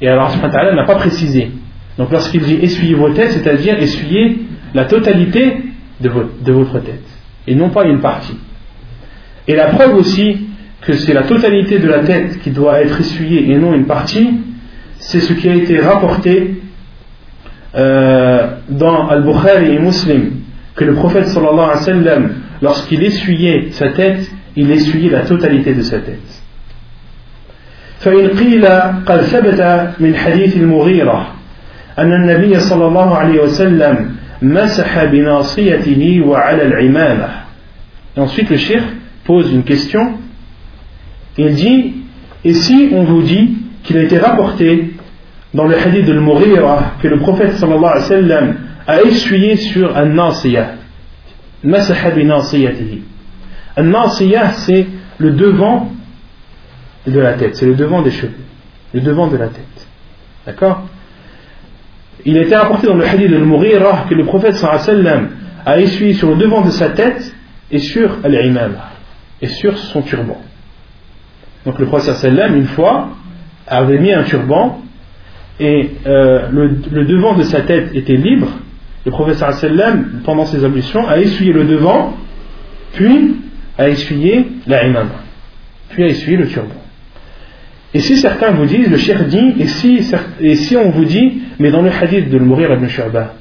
et Allah subhanahu wa ta'ala n'a pas précisé. Donc lorsqu'il dit essuyez vos têtes, c'est-à-dire essuyez la totalité de votre, de votre tête et non pas une partie. Et la preuve aussi que c'est la totalité de la tête qui doit être essuyée et non une partie, c'est ce qui a été rapporté euh, dans Al-Bukhari et Muslim, que le prophète sallallahu alayhi wa sallam, lorsqu'il essuyait sa tête, il essuyait la totalité de sa tête. فإن قيل قد ثبت من حديث المغيرة أن النبي صلى الله عليه وسلم مسح بناصيته وعلى العمامة. Et ensuite le cheikh pose une question. Il dit, et si on vous dit qu'il a été rapporté dans le hadith de Al-Mughira que le prophète sallallahu alayhi wa sallam a essuyé sur Al-Nasiyah, Masaha bi Nasiyatihi. Al-Nasiyah, c'est le devant de la tête, c'est le devant des cheveux, le devant de la tête. D'accord ? Il a été rapporté dans le hadith de Al-Mughira que le prophète sallallahu alayhi wa sallam a essuyé sur le devant de sa tête et sur Al-Imamah, et sur son turban. Donc le prophète sallallahu alayhi wa sallam, une fois, avait mis un turban et euh, le, le devant de sa tête était libre. Le prophète sallallahu alayhi wa sallam, pendant ses ablutions, a essuyé le devant, puis a essuyé la imama, puis a essuyé le turban. Et si certains vous disent, le cheikh dit, et si, et si on vous dit, mais dans le hadith de Al-Mughira ibn Shu'ba,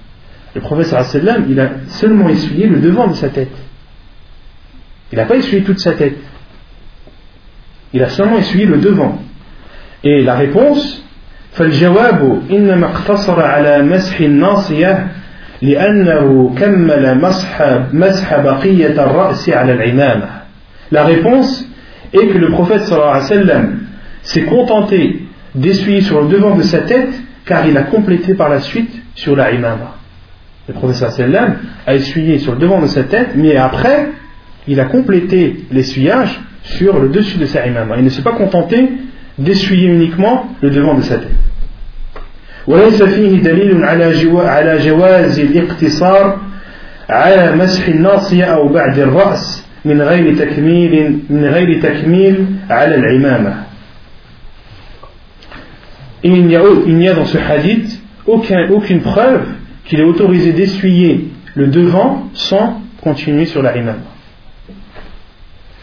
le prophète sallallahu alayhi wa sallam, il a seulement essuyé le devant de sa tête, il n'a pas essuyé toute sa tête, il a seulement essuyé le devant. Et la réponse, فالجواب إنما اقتصر على مسح الناصية لأنه كمل مسح مسح بقية الرأس على العمامة. La réponse est que le prophète sallallahu alayhi wa sallam s'est contenté d'essuyer sur le devant de sa tête, car il a complété par la suite sur la imama. Le prophète sallallahu alayhi wa sallam a essuyé sur le devant de sa tête, mais après il a complété l'essuyage sur le dessus de sa imama. Il ne s'est pas contenté d'essuyer uniquement le devant de sa tête. وليس فيه دليل على جوا على جواز الاقتصار على مسح الناصية أو بعد الرأس من غير تكميل من غير تكميل على العمامة. Il n'y a il n'y a dans ce hadith aucun aucune preuve qu'il est autorisé d'essuyer le devant sans continuer sur la imama.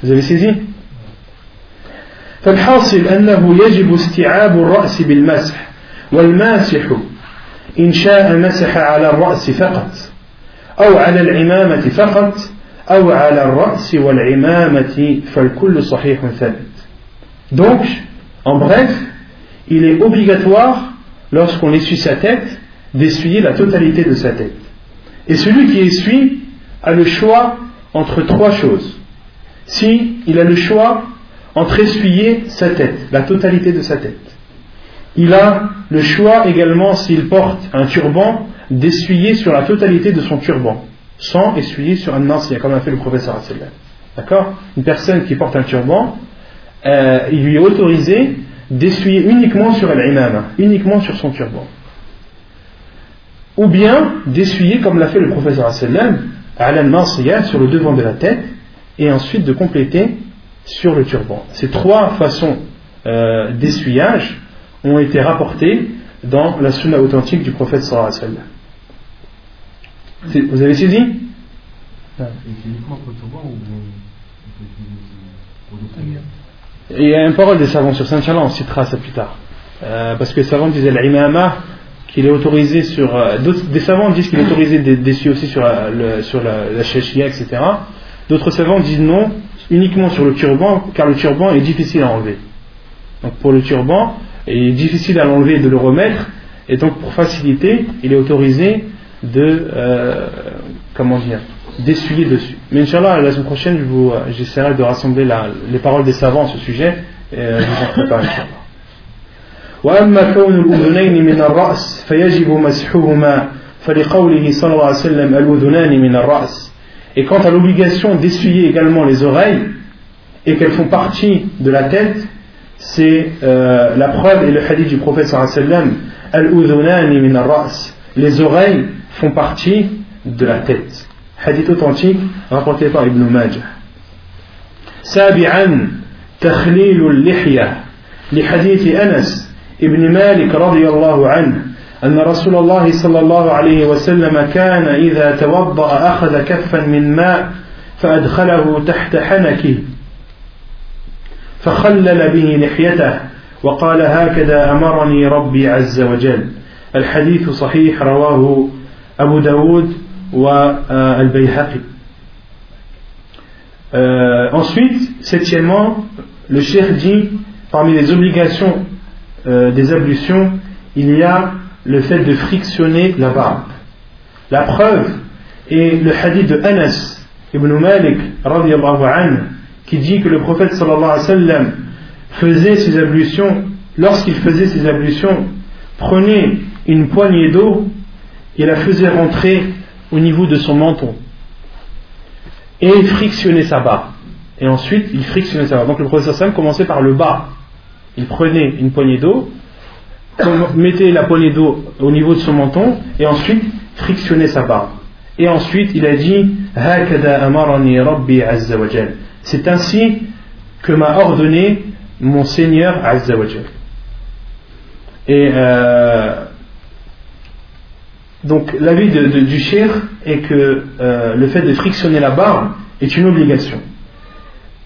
Vous avez saisi? فالحاصل أنه يجب استيعاب الرأس بالمسح، والماسح إن شاء مسح على الرأس فقط أو على العمامة فقط أو على الرأس والعمامة فالكل صحيح ثابت. Donc, en bref, il est obligatoire, lorsqu'on essuie sa tête, d'essuyer la totalité de sa tête. Et celui qui essuie a le choix entre trois choses. Si il a le choix entre essuyer sa tête, la totalité de sa tête, il a le choix également, s'il porte un turban, d'essuyer sur la totalité de son turban, sans essuyer sur un nasiyah, comme a fait le professeur sallallahu alayhi wa sallam. D'accord ? Une personne qui porte un turban, euh, il lui est autorisé d'essuyer uniquement sur l'imama, uniquement sur son turban. Ou bien d'essuyer, comme l'a fait le professeur sallallahu alayhi wa sallam, ala nasiyah, sur le devant de la tête, et ensuite de compléter sur le turban. Ces trois façons euh, d'essuyage ont été rapportées dans la sunna authentique du prophète sallallahu alayhi wa sallam. Vous avez saisi ? Il y a une parole des savants sur Saint Chalon, on citera ça plus tard. Euh, parce que les savants disaient l'imama qu'il est autorisé sur. Euh, des savants disent qu'il est autorisé d'essuyer aussi sur la, le, sur la, la chachia, et cetera. D'autres savants disent non, uniquement sur le turban, car le turban est difficile à enlever. Donc pour le turban, il est difficile à l'enlever et de le remettre, et donc pour faciliter, il est autorisé de euh, comment dire, d'essuyer dessus. Mais Inch'Allah, la semaine prochaine, je vous, j'essaierai de rassembler la, les paroles des savants à ce sujet, et euh, je vous en prépare Inch'Allah. وأما كون الأذنين من الرأس فيجب مسحهما فلقوله صلى الله عليه وسلم الأذنان من الرأس. Et quant à l'obligation d'essuyer également les oreilles et qu'elles font partie de la tête, c'est euh, la preuve et le hadith du prophète sallallahu alayhi wa sallam al-udhunani min ar-ra's, les oreilles font partie de la tête. Hadith authentique rapporté par Ibn Majah. Sabi'an takhlil al-lihya li hadith Anas ibn Malik radiyallahu anhu أن رسول الله صلى الله عليه وسلم كان إذا توضأ أخذ كفا من ماء فأدخله تحت حنكه فخلل به لحيته وقال هكذا أمرني ربي عز وجل. الحديث صحيح رواه أبو داود والبيهقي. euh, Ensuite, septièmement, le cheikh dit parmi les obligations euh, des ablutions, il y a le fait de frictionner la barbe. La preuve est le hadith de Anas ibn Malik radiyallahu anhu qui dit que le prophète sallallahu alayhi wa sallam faisait ses ablutions, lorsqu'il faisait ses ablutions, prenait une poignée d'eau et la faisait rentrer au niveau de son menton et frictionnait sa barbe. Et ensuite, il frictionnait sa barbe. Donc le prophète sallallahu alayhi wa sallam commençait par le bas. Il prenait une poignée d'eau, mettait la poignée d'eau au niveau de son menton et ensuite frictionnait sa barbe. Et ensuite il a dit Hakada amarani Rabbi azza wa jal, c'est ainsi que m'a ordonné mon Seigneur azza wa jal. Et euh, donc l'avis de, de, du cheikh est que euh, le fait de frictionner la barbe est une obligation.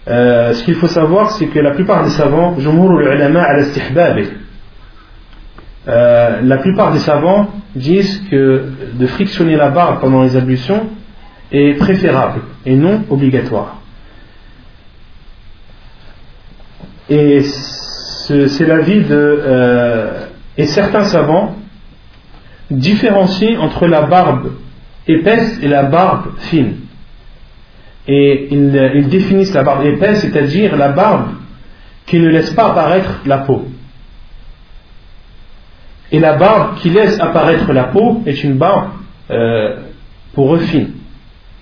Euh, ce qu'il faut savoir, c'est que la plupart des savants jumhurul ulama ala istihbabi. Euh, la plupart des savants disent que de frictionner la barbe pendant les ablutions est préférable et non obligatoire. Et ce, c'est l'avis de euh, et certains savants différencient entre la barbe épaisse et la barbe fine. Et ils, ils définissent la barbe épaisse, c'est-à-dire la barbe qui ne laisse pas apparaître la peau. Et la barbe qui laisse apparaître la peau est une barbe euh, pour eux fine,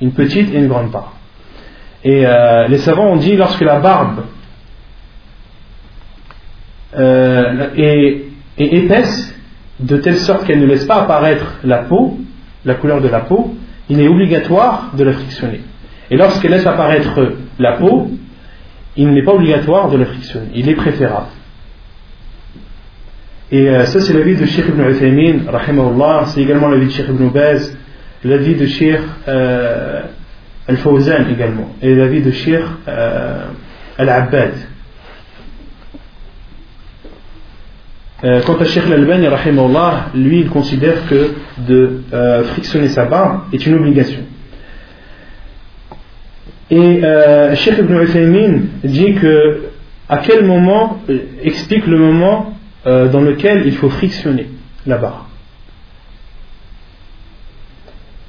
une petite et une grande barbe. Et euh, les savants ont dit lorsque la barbe euh, est, est épaisse, de telle sorte qu'elle ne laisse pas apparaître la peau, la couleur de la peau, il est obligatoire de la frictionner. Et lorsqu'elle laisse apparaître la peau, il n'est pas obligatoire de la frictionner, il est préférable. Et ça, c'est l'avis de Sheikh Ibn Uthaymin, rahimahullah, c'est également l'avis de Sheikh Ibn Baz, l'avis de Sheikh euh, Al-Fawzan également, et l'avis de Sheikh euh, Al Abbad. Euh, quant à Sheikh Al Albani, rahimahullah, lui, il considère que de euh, frictionner sa barbe est une obligation. Et euh, Sheikh Ibn Uthaymin dit que à quel moment explique le moment Euh, dans lequel il faut frictionner la barbe.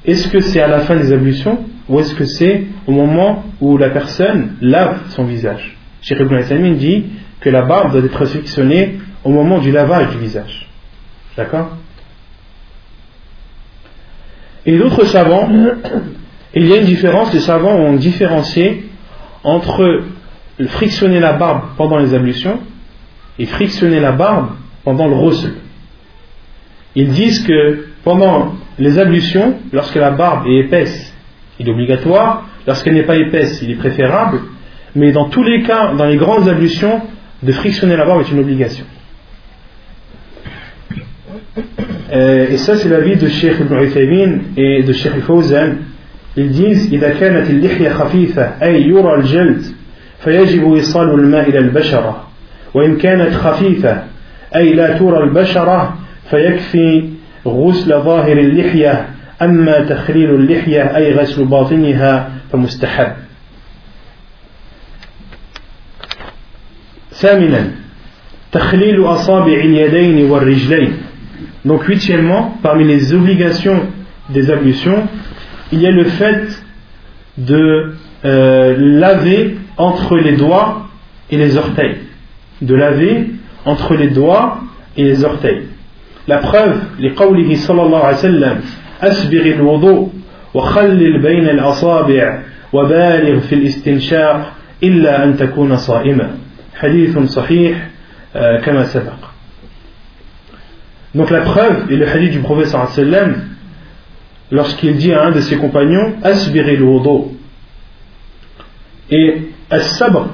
Est-ce que c'est à la fin des ablutions ou est-ce que c'est au moment où la personne lave son visage? Cheikh Ibn Uthaymin dit que la barbe doit être frictionnée au moment du lavage du visage. D'accord? Et d'autres savants, il y a une différence, les savants ont différencié entre frictionner la barbe pendant les ablutions et frictionner la barbe pendant le ghusl. Ils disent que pendant les ablutions, lorsque la barbe est épaisse, il est obligatoire, lorsqu'elle n'est pas épaisse, il est préférable, mais dans tous les cas, dans les grandes ablutions, de frictionner la barbe est une obligation. Et ça, c'est l'avis de Sheikh Ibn Uthaymin et de Sheikh Al-Fawzan. Ils disent إذا كانت اللحية خفيفة أي يرى الجلد فيجب إيصال الماء إلى البشرة وإن كانت خفيفة أي لا ترى البشرة فيكفي غسل ظاهر اللحية أما تخليل اللحية أي غسل باطنها فمستحب. ثامنا تخليل أصابع اليدين والرجلين. Donc huitièmement, parmi les obligations des ablutions, il y a le fait de euh, laver entre les doigts et les orteils. De laver entre les doigts et les orteils. La preuve, les qawlihi sallallahu alayhi wa sallam, asbigh al-wudu wa khallil bayn al-asabi' wa baligh fi al-istinshaq illa an takuna sa'ima. Hadithun sahih kama sabaq. Donc la preuve est le hadith du prophète sallallahu alayhi wa sallam lorsqu'il dit à un de ses compagnons asbigh al-wudu. Et as-sabr,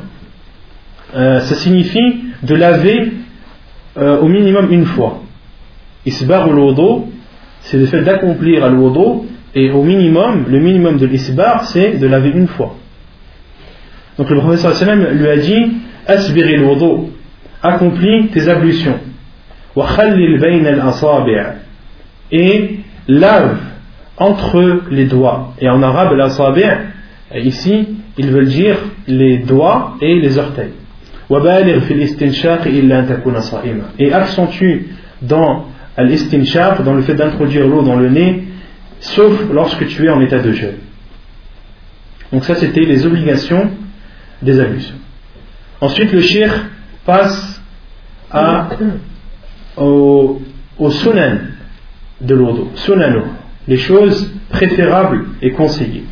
euh, ça signifie de laver euh, au minimum une fois. Isbar al-wudu, c'est le fait d'accomplir al-wudu, et au minimum, le minimum de l'isbar, c'est de laver une fois. Donc le prophète sallallahu alayhi wa sallam lui a dit asbir al-wudu, accomplis tes ablutions, wa khallil bayn al-asabi', et lave entre les doigts. Et en arabe, al-asabi', ici, ils veulent dire les doigts et les orteils. Wa baligh fil istinshaq illa an takuna sa'ima. Et accentue dans al-istinshaq, dans le fait d'introduire l'eau dans le nez, sauf lorsque tu es en état de jeûne. Donc ça, c'était les obligations des ablutions. Ensuite, le shir passe à, au, au sunan de l'odo, sunano, les choses préférables et conseillées.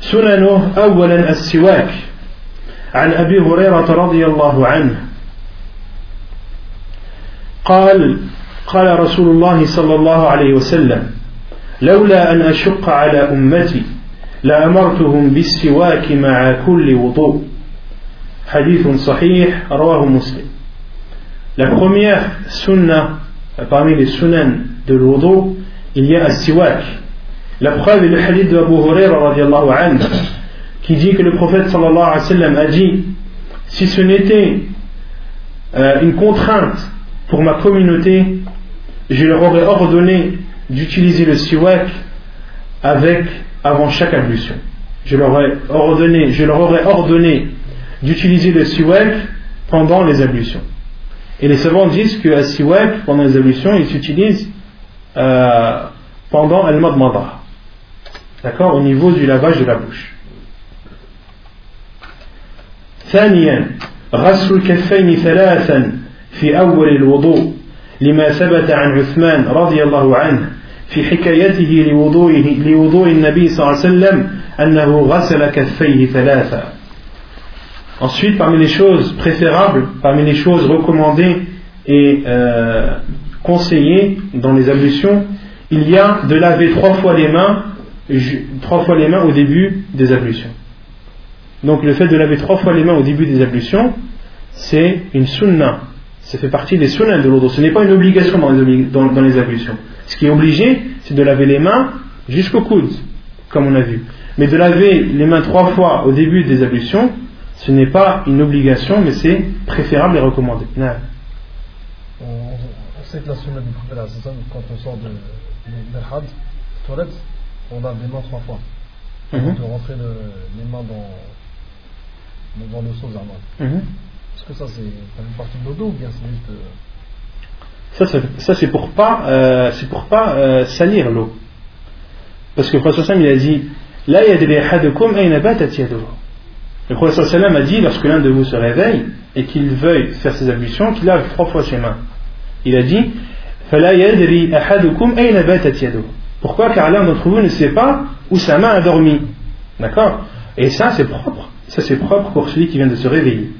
سننه أولا السواك عن أبي هريرة رضي الله عنه قال قال رسول الله صلى الله عليه وسلم لولا أن أشق على أمتي لأمرتهم بالسواك مع كل وضوء حديث صحيح رواه مسلم. La première sunna parmi les sunan de l'wudu, il y a السواك. La preuve est le hadith de Abu Hurira radiallahu anhu qui dit que le prophète sallallahu alayhi wa sallam a dit si ce n'était euh, une contrainte pour ma communauté, je leur aurais ordonné d'utiliser le siwak avec, avant chaque ablution. Je leur aurais ordonné, je leur aurais ordonné d'utiliser le siwak pendant les ablutions. Et les savants disent que le siwak, pendant les ablutions, il s'utilise euh, pendant al-madmadah. D'accord, au niveau du lavage de la bouche. ثانيا غسل الكفين ثلاثا في أول الوضوء لما ثبت عن عثمان رضي الله عنه في حكايته لوضوءه لوضوء النبي صلى الله عليه وسلم أنه غسل كفيه ثلاثا. Ensuite, parmi les choses préférables, parmi les choses recommandées et euh, conseillées dans les ablutions, il y a de laver trois fois les mains. Trois fois les mains au début des ablutions. Donc le fait de laver trois fois les mains au début des ablutions, c'est une sunna. Ça fait partie des sunnas de l'odo. Ce n'est pas une obligation dans les, dans, dans les ablutions. Ce qui est obligé, c'est de laver les mains jusqu'au coude, comme on a vu. Mais de laver les mains trois fois au début des ablutions, ce n'est pas une obligation, mais c'est préférable et recommandé. Non. On, on sait que la sunna du prophète, c'est ça, quand on sort de, de, de la had, de toilette, on lave les mains trois fois. Mm-hmm. De rentrer le, les mains dans, dans le seau d'armoire. Mm-hmm. Est-ce que ça, c'est une partie de l'eau ou bien c'est juste. Euh... Ça, ça, ça, c'est pour pas, euh, c'est pour pas euh, salir l'eau. Parce que le Prophète il a dit la yadri ahadukum ayna batat yaduhu. Le Prophète a dit lorsque l'un de vous se réveille et qu'il veuille faire ses ablutions, qu'il lave trois fois ses mains. Il a dit fala yadri ahadukum ayna batat yaduhu. Pourquoi? Car l'un d'entre vous ne sait pas où sa main a dormi. D'accord? Et ça, c'est propre. Ça, c'est propre pour celui qui vient de se réveiller.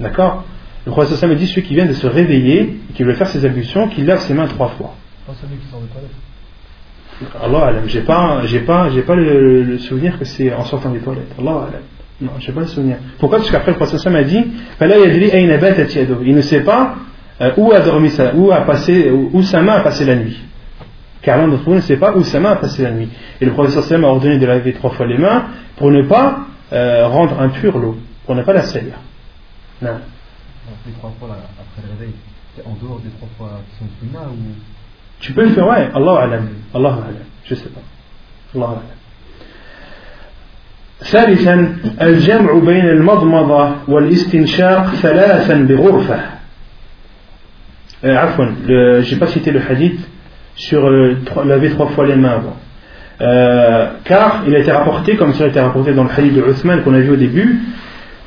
D'accord? Le Prophète sallallahu alayhi wa sallam dit celui qui vient de se réveiller et qui veut faire ses ablutions, qu'il lave ses mains trois fois. Pas celui qui sort des toilettes. Allah alam. J'ai pas, j'ai pas, j'ai pas le, le souvenir que c'est en sortant des toilettes. Allah alam. Non, j'ai pas le souvenir. Pourquoi? Parce qu'après, le Prophète sallallahu alayhi wa sallam a dit il ne sait pas où a dormi sa, où a passé, où sa main a passé la nuit. Car l'un d'entre vous ne sait pas où sa main a passé la nuit. Et le prophète sallallahu alayhi wa sallam a ordonné de laver trois fois les mains pour ne pas euh, rendre impure l'eau, pour ne pas la salir. Non. Alors, les trois fois là, après le réveil, c'est en dehors des trois fois qui sont sunna ou. Tu peux le faire, ouais. Allahu alam. Allahu alam. Je sais pas. Allahu alam. ثالثا الجمع بين المضمضة والاستنشاق ثلاثا بغرفة. عفوا, j'ai pas cité le hadith sur euh, trois, laver trois fois les mains avant. Euh, car il a été rapporté, comme cela a été rapporté dans le hadith de Uthman qu'on a vu au début,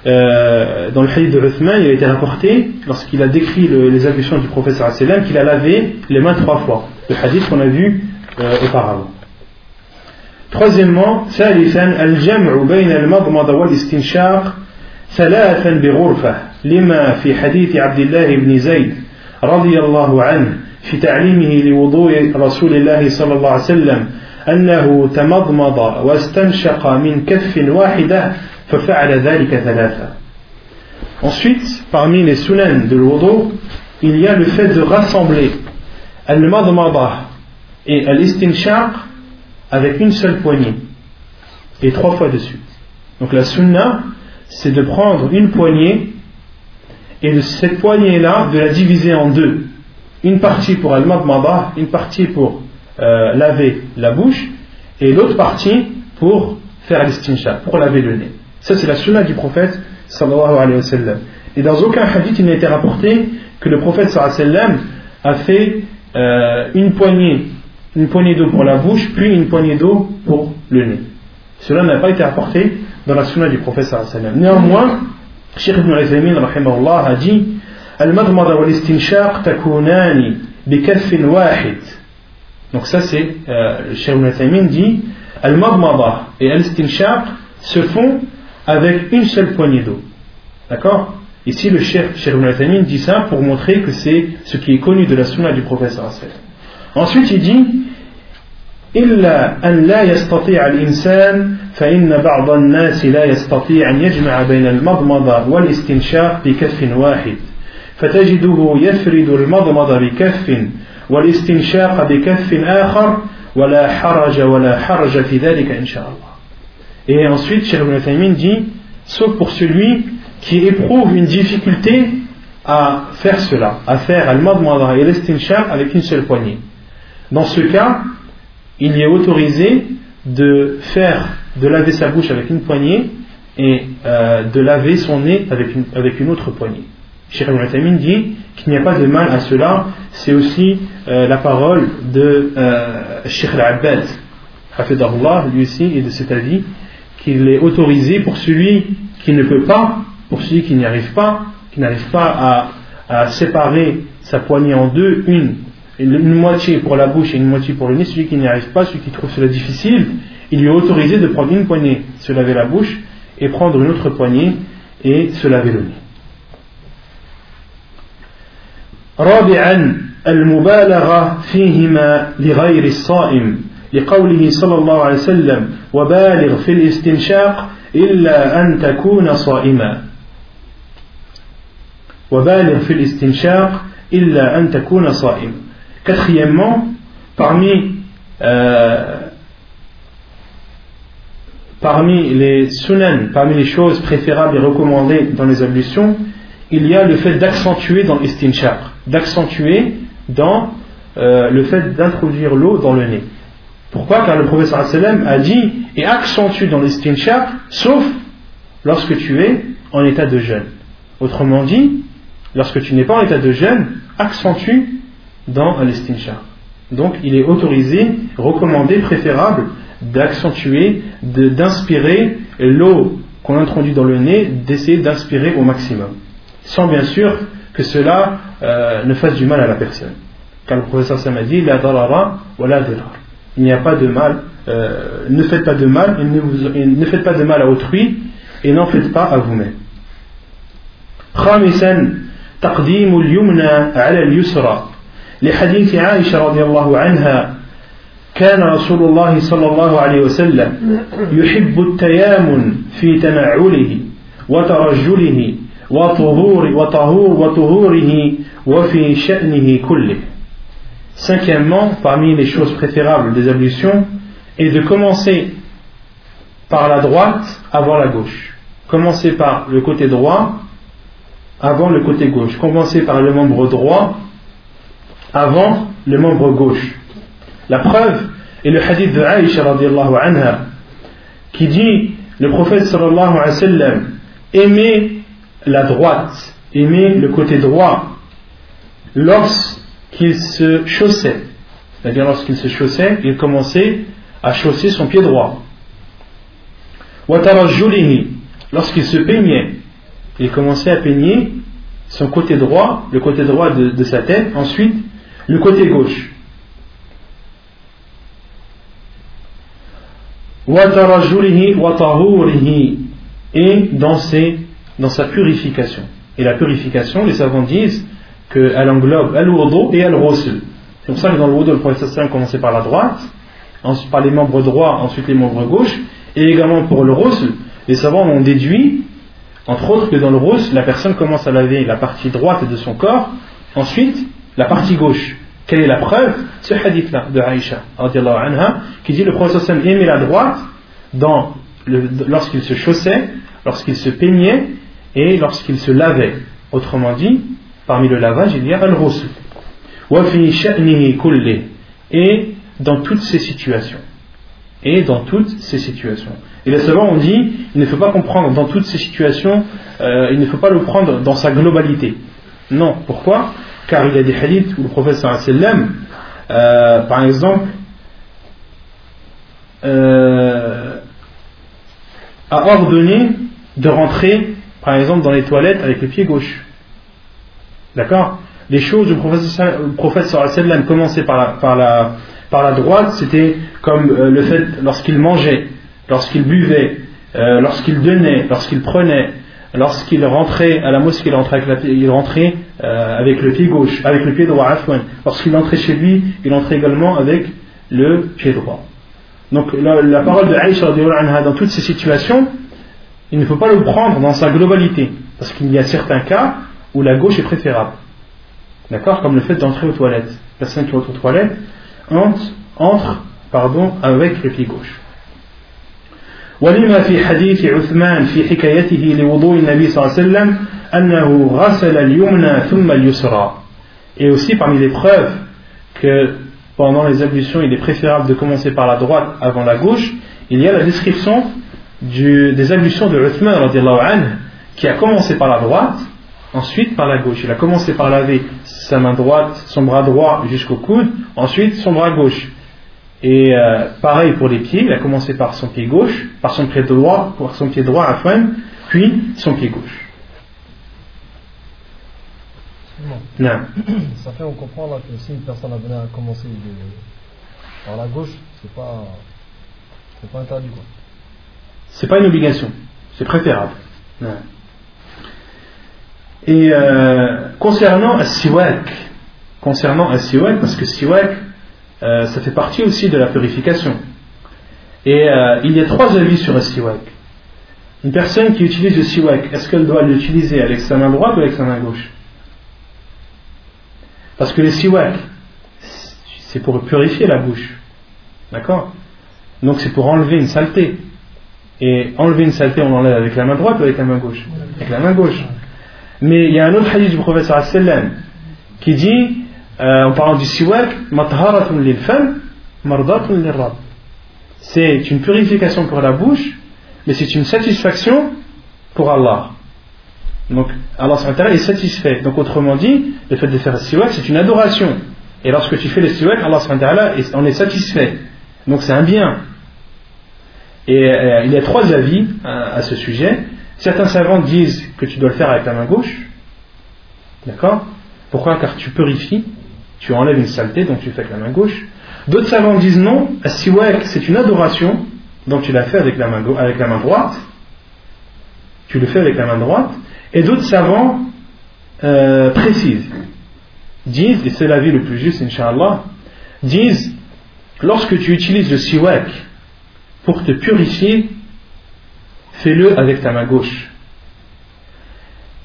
Euh, dans le hadith de Uthman, il a été rapporté lorsqu'il a décrit le, les ablutions du prophète sallallahu alayhi wa sallam qu'il a lavé les mains trois fois, le hadith qu'on a vu euh, auparavant. Troisièmement, al-jam'u bayna al-madmada wal-istinshaq thalathan bi-ghurfa lima fi hadith Abdullah ibn Zayd radiyallahu anhu fi ta'limihi li-wudu'i Rasulillah sallallahu alayhi wa sallam annahu tamadmada wastanshaqa min kaffin wahida. Ensuite, parmi les sunan de l'Odo, il y a le fait de rassembler al-madmada et al-istinshaq avec une seule poignée et trois fois de suite. Donc la sunna, c'est de prendre une poignée et de cette poignée-là, de la diviser en deux. Une partie pour al-madmada, une partie pour euh, laver la bouche et l'autre partie pour faire l'istinshaq, pour laver le nez. Ça, c'est la sunna du prophète sallallahu alayhi wa sallam. Et dans aucun hadith il n'a été rapporté que le prophète sallallahu alayhi wa sallam a fait euh, une poignée une poignée d'eau pour la bouche puis une poignée d'eau pour le nez. Cela n'a pas été rapporté dans la sunna du prophète sallallahu alayhi wa sallam. Néanmoins, Sheikh Ibn Uthaymin rahimahullah a dit al-madmada wal-istinshaq takunani bi-kaffin wahid. Donc ça c'est euh, Sheikh Ibn Uthaymin dit al-madmada et al-istinshaq se font avec une seule poignée d'eau. D'accord ? Ici, le Cheikh Ibn Uthaymin dit ça pour montrer que c'est ce qui est connu de la sunna du prophète. Ensuite, il dit illa an la yastati' al-insan fa inna ba'd an-nas la yastati' an yajma'a bayna al-madmada wal-istinshaq bi kaffin wahid fatajiduhu yafridu al-madmada bi kaffin wal-istinshaq bi kaffin akhar wa la haraj wa la haraj fi dhalika insha'Allah. Et ensuite, Sheikh Ibn Uthaymin dit sauf pour celui qui éprouve une difficulté à faire cela, à faire al-madmada et al-istinshaq avec une seule poignée. Dans ce cas, il est autorisé de faire, de laver sa bouche avec une poignée et euh, de laver son nez avec une, avec une autre poignée. Sheikh Ibn Uthaymin dit qu'il n'y a pas de mal à cela. C'est aussi euh, la parole de euh, Sheikh al Abbad, hafidahullah, lui aussi, et de cet avis. Qu'il est autorisé pour celui qui ne peut pas, pour celui qui n'y arrive pas, qui n'arrive pas à, à séparer sa poignée en deux, une, une moitié pour la bouche et une moitié pour le nez, celui qui n'y arrive pas, celui qui trouve cela difficile, il lui est autorisé de prendre une poignée, se laver la bouche, et prendre une autre poignée et se laver le nez. رابعا المبالغة فيهما لغير الصائم لقوله صلى الله عليه وسلم وبالغ في الاستنشاق إلا أن تكون صائما وبالغ في الاستنشاق إلا أن تكون صائما. Quatrièmement, parmi euh, parmi les sunan, parmi les choses préférables et recommandées dans les ablutions, il y a le fait d'accentuer dans l'istinshaq, d'accentuer dans euh, le fait d'introduire l'eau dans le nez. Pourquoi ? Car le prophète a dit et accentue dans l'istinshaq, sauf lorsque tu es en état de jeûne. Autrement dit, lorsque tu n'es pas en état de jeûne, accentue dans l'istinshaq. Donc il est autorisé, recommandé, préférable d'accentuer, de, d'inspirer l'eau qu'on introduit dans le nez, d'essayer d'inspirer au maximum. Sans bien sûr que cela euh, ne fasse du mal à la personne. Car le prophète a dit la darara wa la dirar. Il n'y a pas de mal, euh, ne faites pas de mal, et ne, vous, et ne faites pas de mal à autrui, et n'en faites pas à vous-même. خامسا تقديم اليمنى على اليسرى لحديث عائشة رضي الله عنها كان رسول الله صلى الله عليه وسلم يحب التيامن في تنعله وترجله وطهور وطهور وطهوره وفي شأنه كله. Cinquièmement, parmi les choses préférables des ablutions, est de commencer par la droite avant la gauche. Commencer par le côté droit avant le côté gauche. Commencer par le membre droit avant le membre gauche. La preuve est le hadith de Aisha radiyallahu anha qui dit le prophète sallallahu alayhi wa sallam aimait la droite, aimait le côté droit lorsque qu'il se chaussait, c'est-à-dire lorsqu'il se chaussait, il commençait à chausser son pied droit. Watarajjulihi, lorsqu'il se peignait, il commençait à peigner son côté droit, le côté droit de, de sa tête, ensuite le côté gauche. Et dans, ses, dans sa purification. Et la purification, les savants disent qu'elle englobe al-wudu et al-ghusl. C'est pour ça que dans le wudu, le prophète sallam commençait par la droite, ensuite par les membres droits, ensuite les membres gauches. Et également pour le ghusl, les savants ont déduit, entre autres, que dans le ghusl, la personne commence à laver la partie droite de son corps, ensuite la partie gauche. Quelle est la preuve? Ce hadith-là de Aisha, anha, qui dit que le prophète sallam aimait la droite dans le, lorsqu'il se chaussait, lorsqu'il se peignait et lorsqu'il se lavait. Autrement dit, parmi le lavage, il y a al-ghusl. Et dans toutes ces situations. Et dans toutes ces situations. Et les savants ont dit, il ne faut pas comprendre dans toutes ces situations, euh, il ne faut pas le prendre dans sa globalité. Non, pourquoi? Car il y a des hadiths où le prophète sallallahu alayhi wa sallam, euh, par exemple, euh, a ordonné de rentrer, par exemple, dans les toilettes avec le pied gauche. D'accord? Les choses où le prophète sallallahu alayhi wa sallam commençait par la, par la Par la droite, c'était comme euh, le fait lorsqu'il mangeait, lorsqu'il buvait, euh, lorsqu'il donnait, lorsqu'il prenait, lorsqu'il rentrait à la mosquée, il rentrait avec, la, il rentrait, euh, avec le pied gauche, avec le pied droit. Lorsqu'il entrait chez lui, il entrait également avec le pied droit. Donc la, la parole de Aïcha dans toutes ces situations, il ne faut pas le prendre dans sa globalité, parce qu'il y a certains cas où la gauche est préférable. D'accord? Comme le fait d'entrer aux toilettes. Personne qui rentre aux toilettes Entre, entre pardon, avec le pied gauche. ولما في حديث عثمان في حكايته لوضوء النبي صلى الله عليه وسلم أنه غسل اليمنى ثم اليسرى. Et aussi parmi les preuves que pendant les ablutions il est préférable de commencer par la droite avant la gauche, il y a la description du, des ablutions de Uthman radhiyallahu anhu qui a commencé par la droite, ensuite par la gauche. Il a commencé par laver sa main droite, son bras droit jusqu'au coude, ensuite son bras gauche. Et euh, pareil pour les pieds, il a commencé par son pied gauche, par son pied droit, par son pied droit à fin, puis son pied gauche. Non. Ça fait on comprend là, que si une personne venait à commencer de, par la gauche, c'est pas c'est pas interdit quoi. C'est pas une obligation, c'est préférable. Non. Et euh, concernant As-Siwak, concernant As-Siwak, parce que Siwak, euh, ça fait partie aussi de la purification. Et euh, il y a trois avis sur As-Siwak. Une personne qui utilise le Siwak, est-ce qu'elle doit l'utiliser avec sa main droite ou avec sa main gauche? Parce que le Siwak, c'est pour purifier la bouche. D'accord? Donc c'est pour enlever une saleté. Et enlever une saleté, on l'enlève avec la main droite ou avec la main gauche? Avec la main gauche. Mais il y a un autre hadith du prophète sallallahu alayhi wa sallam qui dit, euh, en parlant du siwak, matharatun lil fam, mardatun lil rabb. C'est une purification pour la bouche, mais c'est une satisfaction pour Allah. Donc Allah subhanahu wa ta'ala est satisfait. Donc autrement dit, le fait de faire le siwak, c'est une adoration. Et lorsque tu fais le siwak, Allah subhanahu wa ta'ala en est satisfait. Donc c'est un bien. Et euh, il y a trois avis euh, à ce sujet. Certains savants disent que tu dois le faire avec la main gauche. D'accord? Pourquoi? Car tu purifies, tu enlèves une saleté, donc tu le fais avec la main gauche. D'autres savants disent non, as-siwak c'est une adoration, donc tu la fais avec la main, go- avec la main droite. Tu le fais avec la main droite. Et d'autres savants euh, précisent, disent, et c'est l'avis le plus juste, Inch'Allah, disent, lorsque tu utilises le siwak pour te purifier, fais-le avec ta main gauche.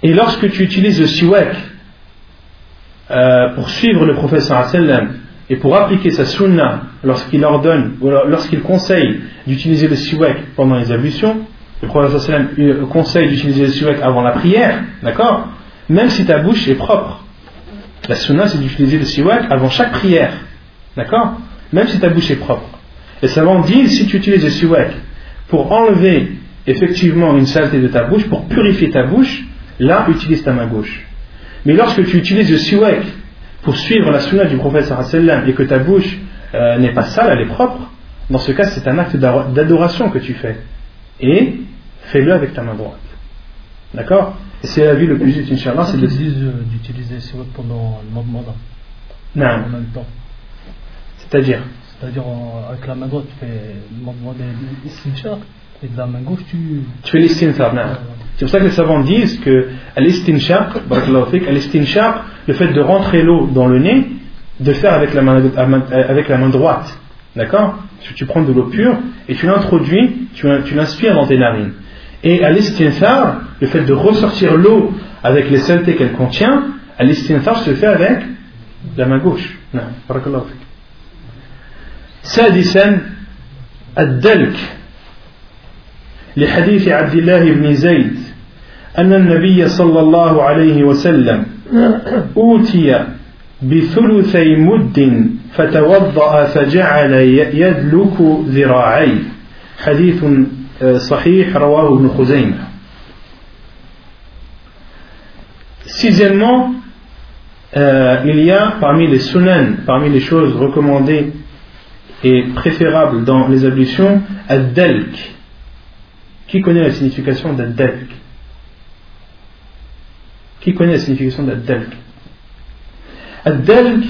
Et lorsque tu utilises le siwak euh, pour suivre le prophète sallallahu alayhi wa sallam et pour appliquer sa sunna lorsqu'il ordonne ou lorsqu'il conseille d'utiliser le siwak pendant les ablutions, le prophète sallallahu alayhi wa sallam conseille d'utiliser le siwak avant la prière, d'accord? Même si ta bouche est propre. La sunna c'est d'utiliser le siwak avant chaque prière, d'accord? Même si ta bouche est propre. Les savants disent si tu utilises le siwak pour enlever effectivement une saleté de ta bouche, pour purifier ta bouche, là utilise ta main gauche. Mais lorsque tu utilises le siwak pour suivre la sunna du prophète sallallahu alayhi wa sallam et que ta bouche euh, n'est pas sale, elle est propre, dans ce cas c'est un acte d'adoration que tu fais, et fais-le avec ta main droite. D'accord? c'est la vie le plus juste, Inch'Allah. C'est d'utiliser siwak pendant le Ramadan. Non. En même temps. C'est-à-dire C'est-à-dire avec la main droite, tu fais le Ramadan des istinchar, et de la main gauche, tu. Tu fais l'istinchar, non. C'est pour ça que les savants disent que l'istinchar, le fait de rentrer l'eau dans le nez, de faire avec la main, avec la main droite. D'accord ? Tu prends de l'eau pure et tu l'introduis, tu l'inspires dans tes narines. Et à l'istinthar, le fait de ressortir l'eau avec les saletés qu'elle contient, à l'istinthar se fait avec la main gauche. Non, barakallahu fik. Sadisan, ad-dalk. Les hadiths Abdullah ibn Zayd, أن النبي صلى الله عليه وسلم أوتي بثلثي مد فتوضأ فجعل يدلك ذراعيه حديث صحيح رواه ابن خزيمة. Sixièmement, euh, il y a parmi les sunan, parmi les choses recommandées et préférables dans les ablutions, ad-dalk. Qui connaît la signification d'ad-dalk? Qui connaît la signification d'ad-dalk? Ad-dalk,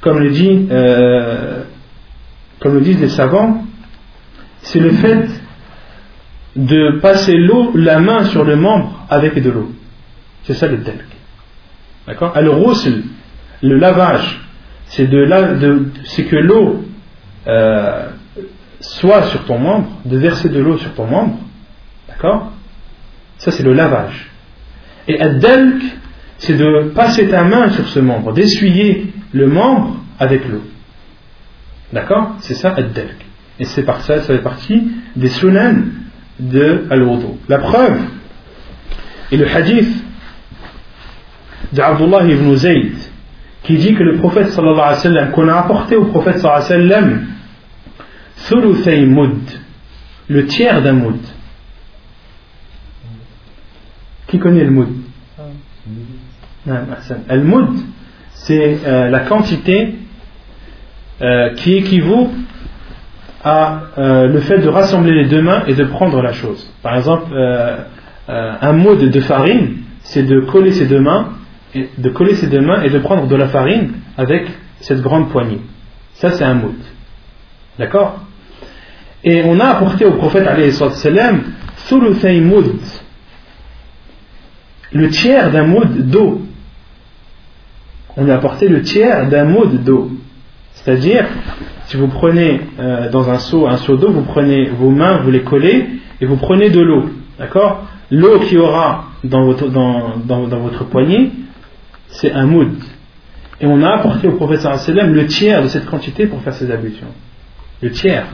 comme le dit, euh, comme le disent les savants, c'est le fait de passer l'eau, la main sur le membre avec de l'eau. C'est ça le dalk. D'accord ? Al-ghusl, le lavage, c'est, de la, de, c'est que l'eau euh, soit sur ton membre, de verser de l'eau sur ton membre. D'accord ? Ça, c'est le lavage. Et ad-dalk, c'est de passer ta main sur ce membre, d'essuyer le membre avec l'eau. D'accord ? C'est ça ad-dalk. Et c'est par ça, ça fait partie des sunan de al-wudu. La preuve est le hadith d'Abdullah ibn Zayd qui dit que le prophète sallallahu alayhi wa sallam, qu'on a apporté au prophète sallallahu alayhi wa sallam thuluthay mud, le tiers d'un mud. Qui connaît le mud? Le mud, c'est euh, la quantité euh, qui équivaut à euh, le fait de rassembler les deux mains et de prendre la chose. Par exemple, euh, euh, un mot de, de farine, c'est de coller ses deux mains, et de coller ses deux mains et de prendre de la farine avec cette grande poignée. Ça, c'est un mot. D'accord ? Et on a apporté au prophète alayhi salam thuluthay mud, le tiers d'un mot d'eau. On a apporté le tiers d'un mot d'eau. C'est-à-dire, si vous prenez euh, dans un seau, un seau d'eau, vous prenez vos mains, vous les collez et vous prenez de l'eau, d'accord ? L'eau qu'il y aura dans votre, dans, dans, dans votre poignet, c'est un moud. Et on a apporté au prophète sallallahu alayhi wa sallam le tiers de cette quantité pour faire ses ablutions. Le tiers.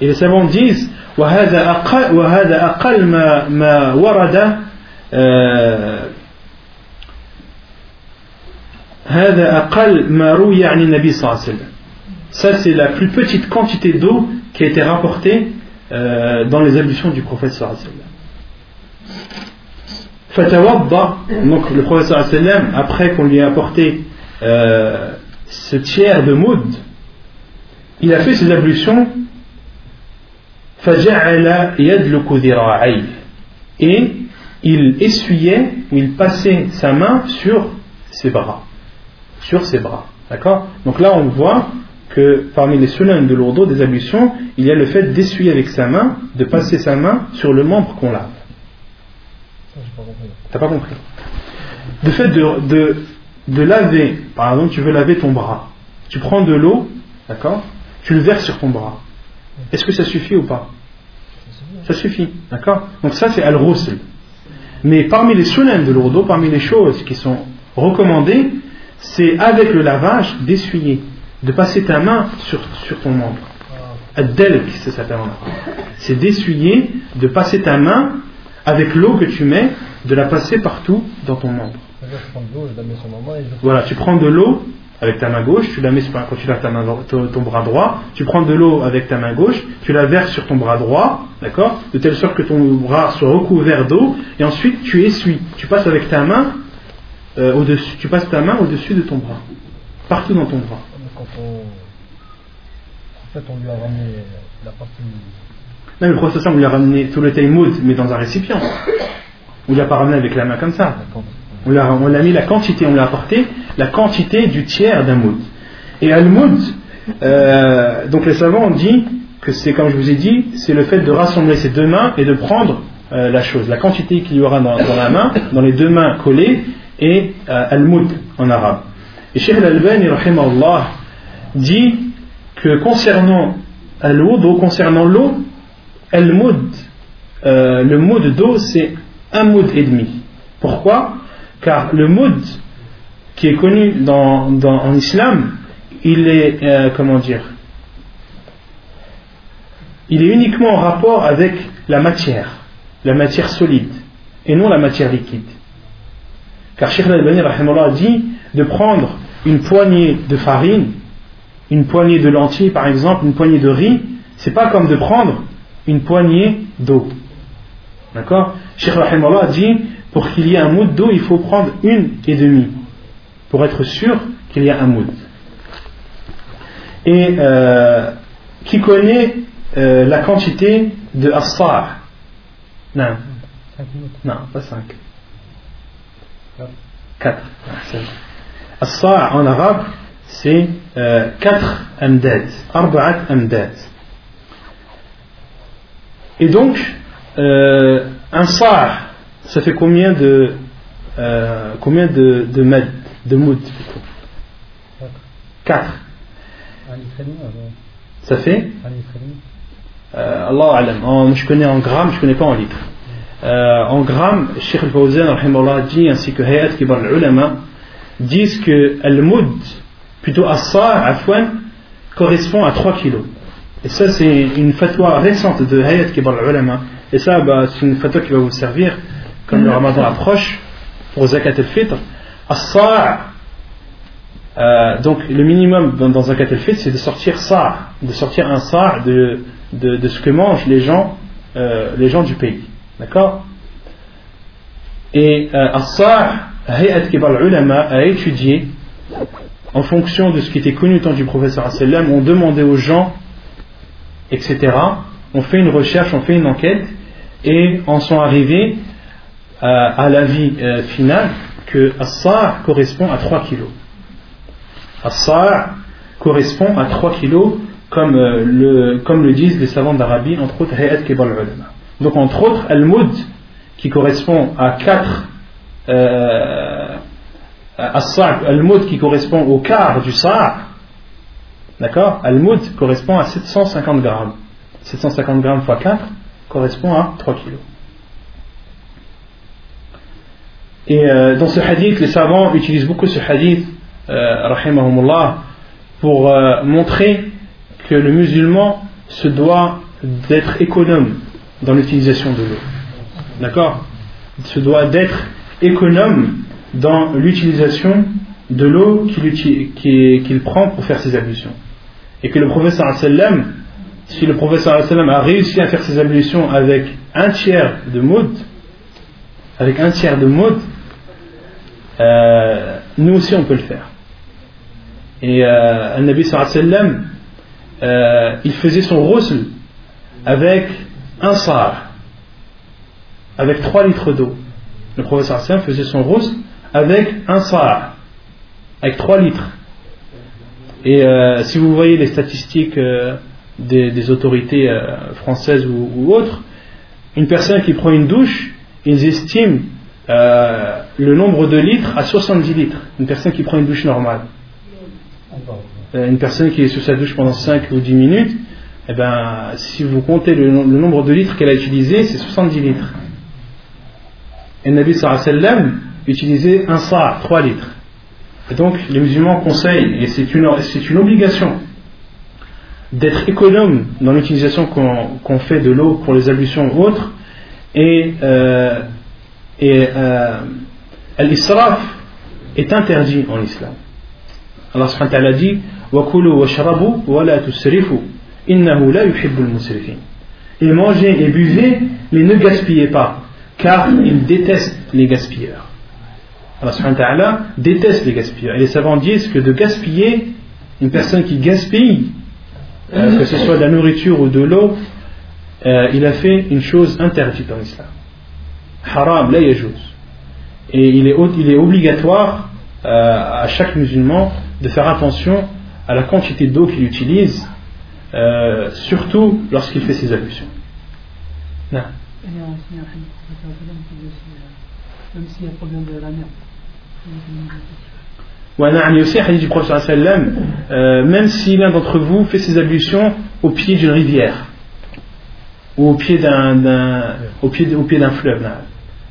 Et les savants disent وَهَذَا أَقَلْ مَا وَرَدَ هَذَا أَقَلْ مَا رُوِيَ عَنِ النَّبِيِّ صَلَّى اللَّهُ عَلَيْهِ وَسَلَّمَ. Ça, c'est la plus petite quantité d'eau qui a été rapportée euh, dans les ablutions du prophète sallallahu alayhi wa sallam. Donc le prophète sallallahu alayhi wa sallam, après qu'on lui ait apporté euh, ce tiers de moud, il a fait ses ablutions فَجَعَلَ يَدْلُكُ ذِرَاعَيْهِ, et il essuyait ou il passait sa main sur ses bras, sur ses bras. D'accord ? Donc là on voit que parmi les sunan de l'ourdo, des ablutions, il y a le fait d'essuyer avec sa main, de passer sa main sur le membre qu'on lave. T'as pas compris ? Le fait de, de, de laver, par exemple, tu veux laver ton bras, tu prends de l'eau, d'accord ? Tu le verses sur ton bras. Est-ce que ça suffit ou pas ? Ça suffit, d'accord ? Donc ça c'est al-ghusl. Mais parmi les sunan de l'ourdo, parmi les choses qui sont recommandées, c'est avec le lavage d'essuyer, de passer ta main sur, sur ton membre. Ad-dalk, ça s'appelle en arabe. C'est d'essuyer, de passer ta main avec l'eau que tu mets, de la passer partout dans ton membre. Voilà, tu prends de l'eau avec ta main gauche, tu la mets quand tu laves ta main, ton, ton bras droit, tu prends de l'eau avec ta main gauche, tu la verses sur ton bras droit, d'accord, de telle sorte que ton bras soit recouvert d'eau, et ensuite tu essuies, tu passes avec ta main euh, au-dessus, tu passes ta main au-dessus de ton bras, partout dans ton bras. Quand on... En fait, on lui a ramené la partie. Non, le prophète, on lui a ramené tout le taïmoud, mais dans un récipient. On ne l'a pas ramené avec la main comme ça. On l'a, on l'a mis la quantité, on l'a apporté la quantité du tiers d'un moud. Et al-moud, euh, donc les savants ont dit que c'est, comme je vous ai dit, c'est le fait de rassembler ces deux mains et de prendre euh, la chose, la quantité qu'il y aura dans, dans la main, dans les deux mains collées, et euh, al-moud en arabe. Et Sheikh al Al-Albani rahimahullah dit que concernant al-wudu, concernant l'eau, al-moud, euh, le moud d'eau, c'est un moud et demi. Pourquoi? Car le moud qui est connu dans, dans, en islam, il est, euh, comment dire, il est uniquement en rapport avec la matière, la matière solide, et non la matière liquide. Car Sheikh Al-Albani rahimahullah dit de prendre une poignée de farine, une poignée de lentilles par exemple, une poignée de riz, c'est pas comme de prendre une poignée d'eau. D'accord? Sheikh Rahimallah dit, pour qu'il y ait un moud d'eau, il faut prendre une et demie, pour être sûr qu'il y a un moud. Et euh, qui connaît euh, la quantité de as-sa'? Non. Non, pas cinq. quatre. As-sa' en arabe, c'est euh, quatre amdad, arba'at amdad. Et donc, euh, un sa', ça fait combien de euh, combien de de mètres, de moud? Quatre. Ça fait euh, Allahu a'lam. En, je connais en grammes, je connais pas en litres. Euh, en grammes, Sheikh Al-Fawzan rahimahullah dit, ainsi que Hayat Kibar al-Ulama, disent que al-moud, plutôt as-sa' afwan, correspond à trois kilos. Et ça, c'est une fatwa récente de Hayat Kibar al-Ulama. Et ça, bah, c'est une fatwa qui va vous servir, comme le ramadan approche, pour Zakat al-Fitr. As-sa', euh, donc le minimum dans, dans Zakat al-Fitr, c'est de sortir sa', de sortir un sa' de, de, de ce que mangent les gens, euh, les gens du pays. D'accord? Et euh, as-sa', Hayat Kibar al-Ulama a étudié, en fonction de ce qui était connu au temps du professeur sallam, on demandait aux gens, et cetera. On fait une recherche, on fait une enquête, et en sont arrivés euh, à l'avis euh, final que as-sa' correspond à trois kilos. As-sa' correspond à trois kilos, comme, euh, le, comme le disent les savants d'Arabie, entre autres Hayat Kibar al-Ulama. Donc, entre autres, al-moud, qui correspond à quatre. Euh, As-sa', al-moud qui correspond au quart du sa', d'accord, al-moud correspond à sept cent cinquante grammes. sept cent cinquante grammes fois quatre correspond à trois kilos. Et euh, dans ce hadith, les savants utilisent beaucoup ce hadith, euh, rahimahumullah, pour euh, montrer que le musulman se doit d'être économe dans l'utilisation de l'eau. D'accord? Il se doit d'être économe dans l'utilisation de l'eau qu'il, qu'il, qu'il prend pour faire ses ablutions. Et que le prophète, si le prophète a réussi à faire ses ablutions avec un tiers de moud, avec un tiers de moud, euh, nous aussi on peut le faire. Et euh, le Nabi euh, il faisait son ghusl avec un sa', avec trois litres d'eau. Le prophète faisait son ghusl avec un sa', avec trois litres. Et euh, si vous voyez les statistiques euh, des, des autorités euh, françaises ou, ou autres, une personne qui prend une douche, ils estiment euh, le nombre de litres à soixante-dix litres. Une personne qui prend une douche normale, euh, une personne qui est sous sa douche pendant cinq ou dix minutes, eh ben, si vous comptez le, le nombre de litres qu'elle a utilisé, c'est soixante-dix litres. Et le Nabi sallallahu alayhi wa sallam utilisait un sa', trois litres. Et donc, les musulmans conseillent, et c'est une, c'est une obligation, d'être économe dans l'utilisation qu'on, qu'on fait de l'eau pour les ablutions ou autres, et, euh, et euh, l'israf est interdit en islam. Allah subhanahu wa ta'ala dit وَكُلُوا وَشْرَبُوا وَلَا تُسْرِفُوا إِنَّهُ لَا يُحِبُّ الْمُسْرِفِينَ. Et mangez et buvez, mais ne gaspillez pas, car il déteste les gaspilleurs. Allah subhanahu wa ta'ala déteste les gaspilleurs. Et les savants disent que de gaspiller, une personne qui gaspille, euh, que ce soit de la nourriture ou de l'eau, euh, il a fait une chose interdite dans l'islam. haram, la yajuz. Et il est, il est obligatoire euh, à chaque musulman de faire attention à la quantité d'eau qu'il utilise, euh, surtout lorsqu'il fait ses ablutions. Non. Même s'il y a problème de la mer. Et aussi, le hadith du prophète sallam, euh, même si l'un d'entre vous fait ses ablutions au pied d'une rivière ou au pied d'un, d'un au pied au pied d'un fleuve. Là.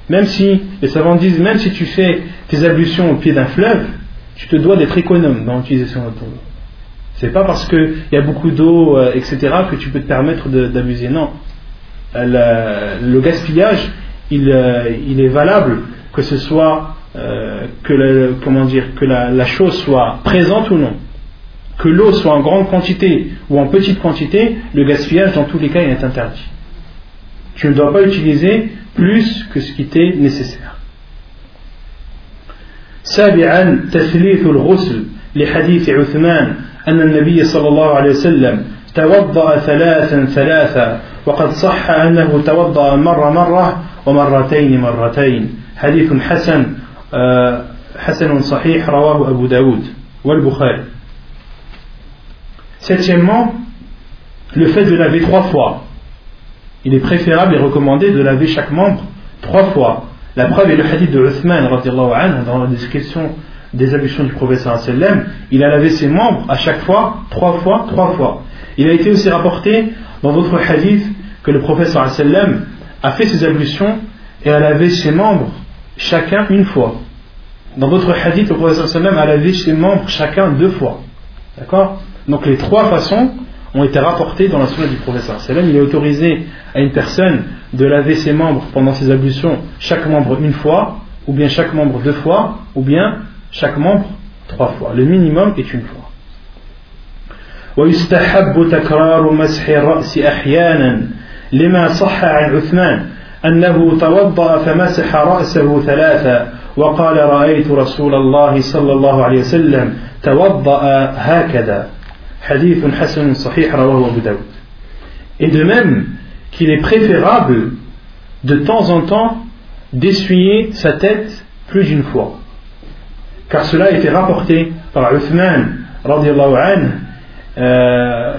Même si les savants disent, même si tu fais tes ablutions au pied d'un fleuve, tu te dois d'être économe dans l'utilisation de ton eau. C'est pas parce qu'il y a beaucoup d'eau, euh, et cetera, que tu peux te permettre de, d'abuser. Non. La, le gaspillage, il, euh, il est valable que ce soit euh, que, le, comment dire, que la, la chose soit présente ou non, que l'eau soit en grande quantité ou en petite quantité, le gaspillage dans tous les cas il est interdit. Tu ne dois pas utiliser plus que ce qui t'est nécessaire. سابعا تثليث الغسل لحديث عثمان أن النبي صلى الله عليه وسلم توضأ ثلاثا ثلاثا وقد صح أنه توضأ مرة مرة ومرتين مرتين حديث حسن حسن صحيح رواه أبو داود والبخاري. Septièmement, le fait de laver trois fois. Il est préférable et recommandé de laver chaque membre trois fois. La preuve est le hadith de Uthman radhiyallahu anhu dans la description des ablutions du prophète sallallahu alayhi wa sallam. Il a lavé ses membres à chaque fois, trois fois, trois fois. Il a été aussi rapporté dans d'autres hadiths que le prophète sallallahu alayhi wa sallam a fait ses ablutions et a lavé ses membres chacun une fois. Dans d'autres hadiths, le prophète sallallahu alayhi wa sallam a lavé ses membres chacun deux fois. D'accord ? Donc les trois façons ont été rapportées dans la sunna du prophète. Il est autorisé à une personne de laver ses membres pendant ses ablutions, chaque membre une fois, ou bien chaque membre deux fois, ou bien chaque membre trois fois. Le minimum est une fois. ويستحب تكرار مسح الرأس أحيانا لما صح عن عثمان أنه توضأ فمسح رأسه ثلاثا وقال رأيت رسول الله صلى الله عليه وسلم توضأ هكذا. Hadith Hassan Sahih rawahu Abu Daoud. Et de même qu'il est préférable de temps en temps d'essuyer sa tête plus d'une fois, car cela a été rapporté par Uthman radhiyallahu anhu. euh,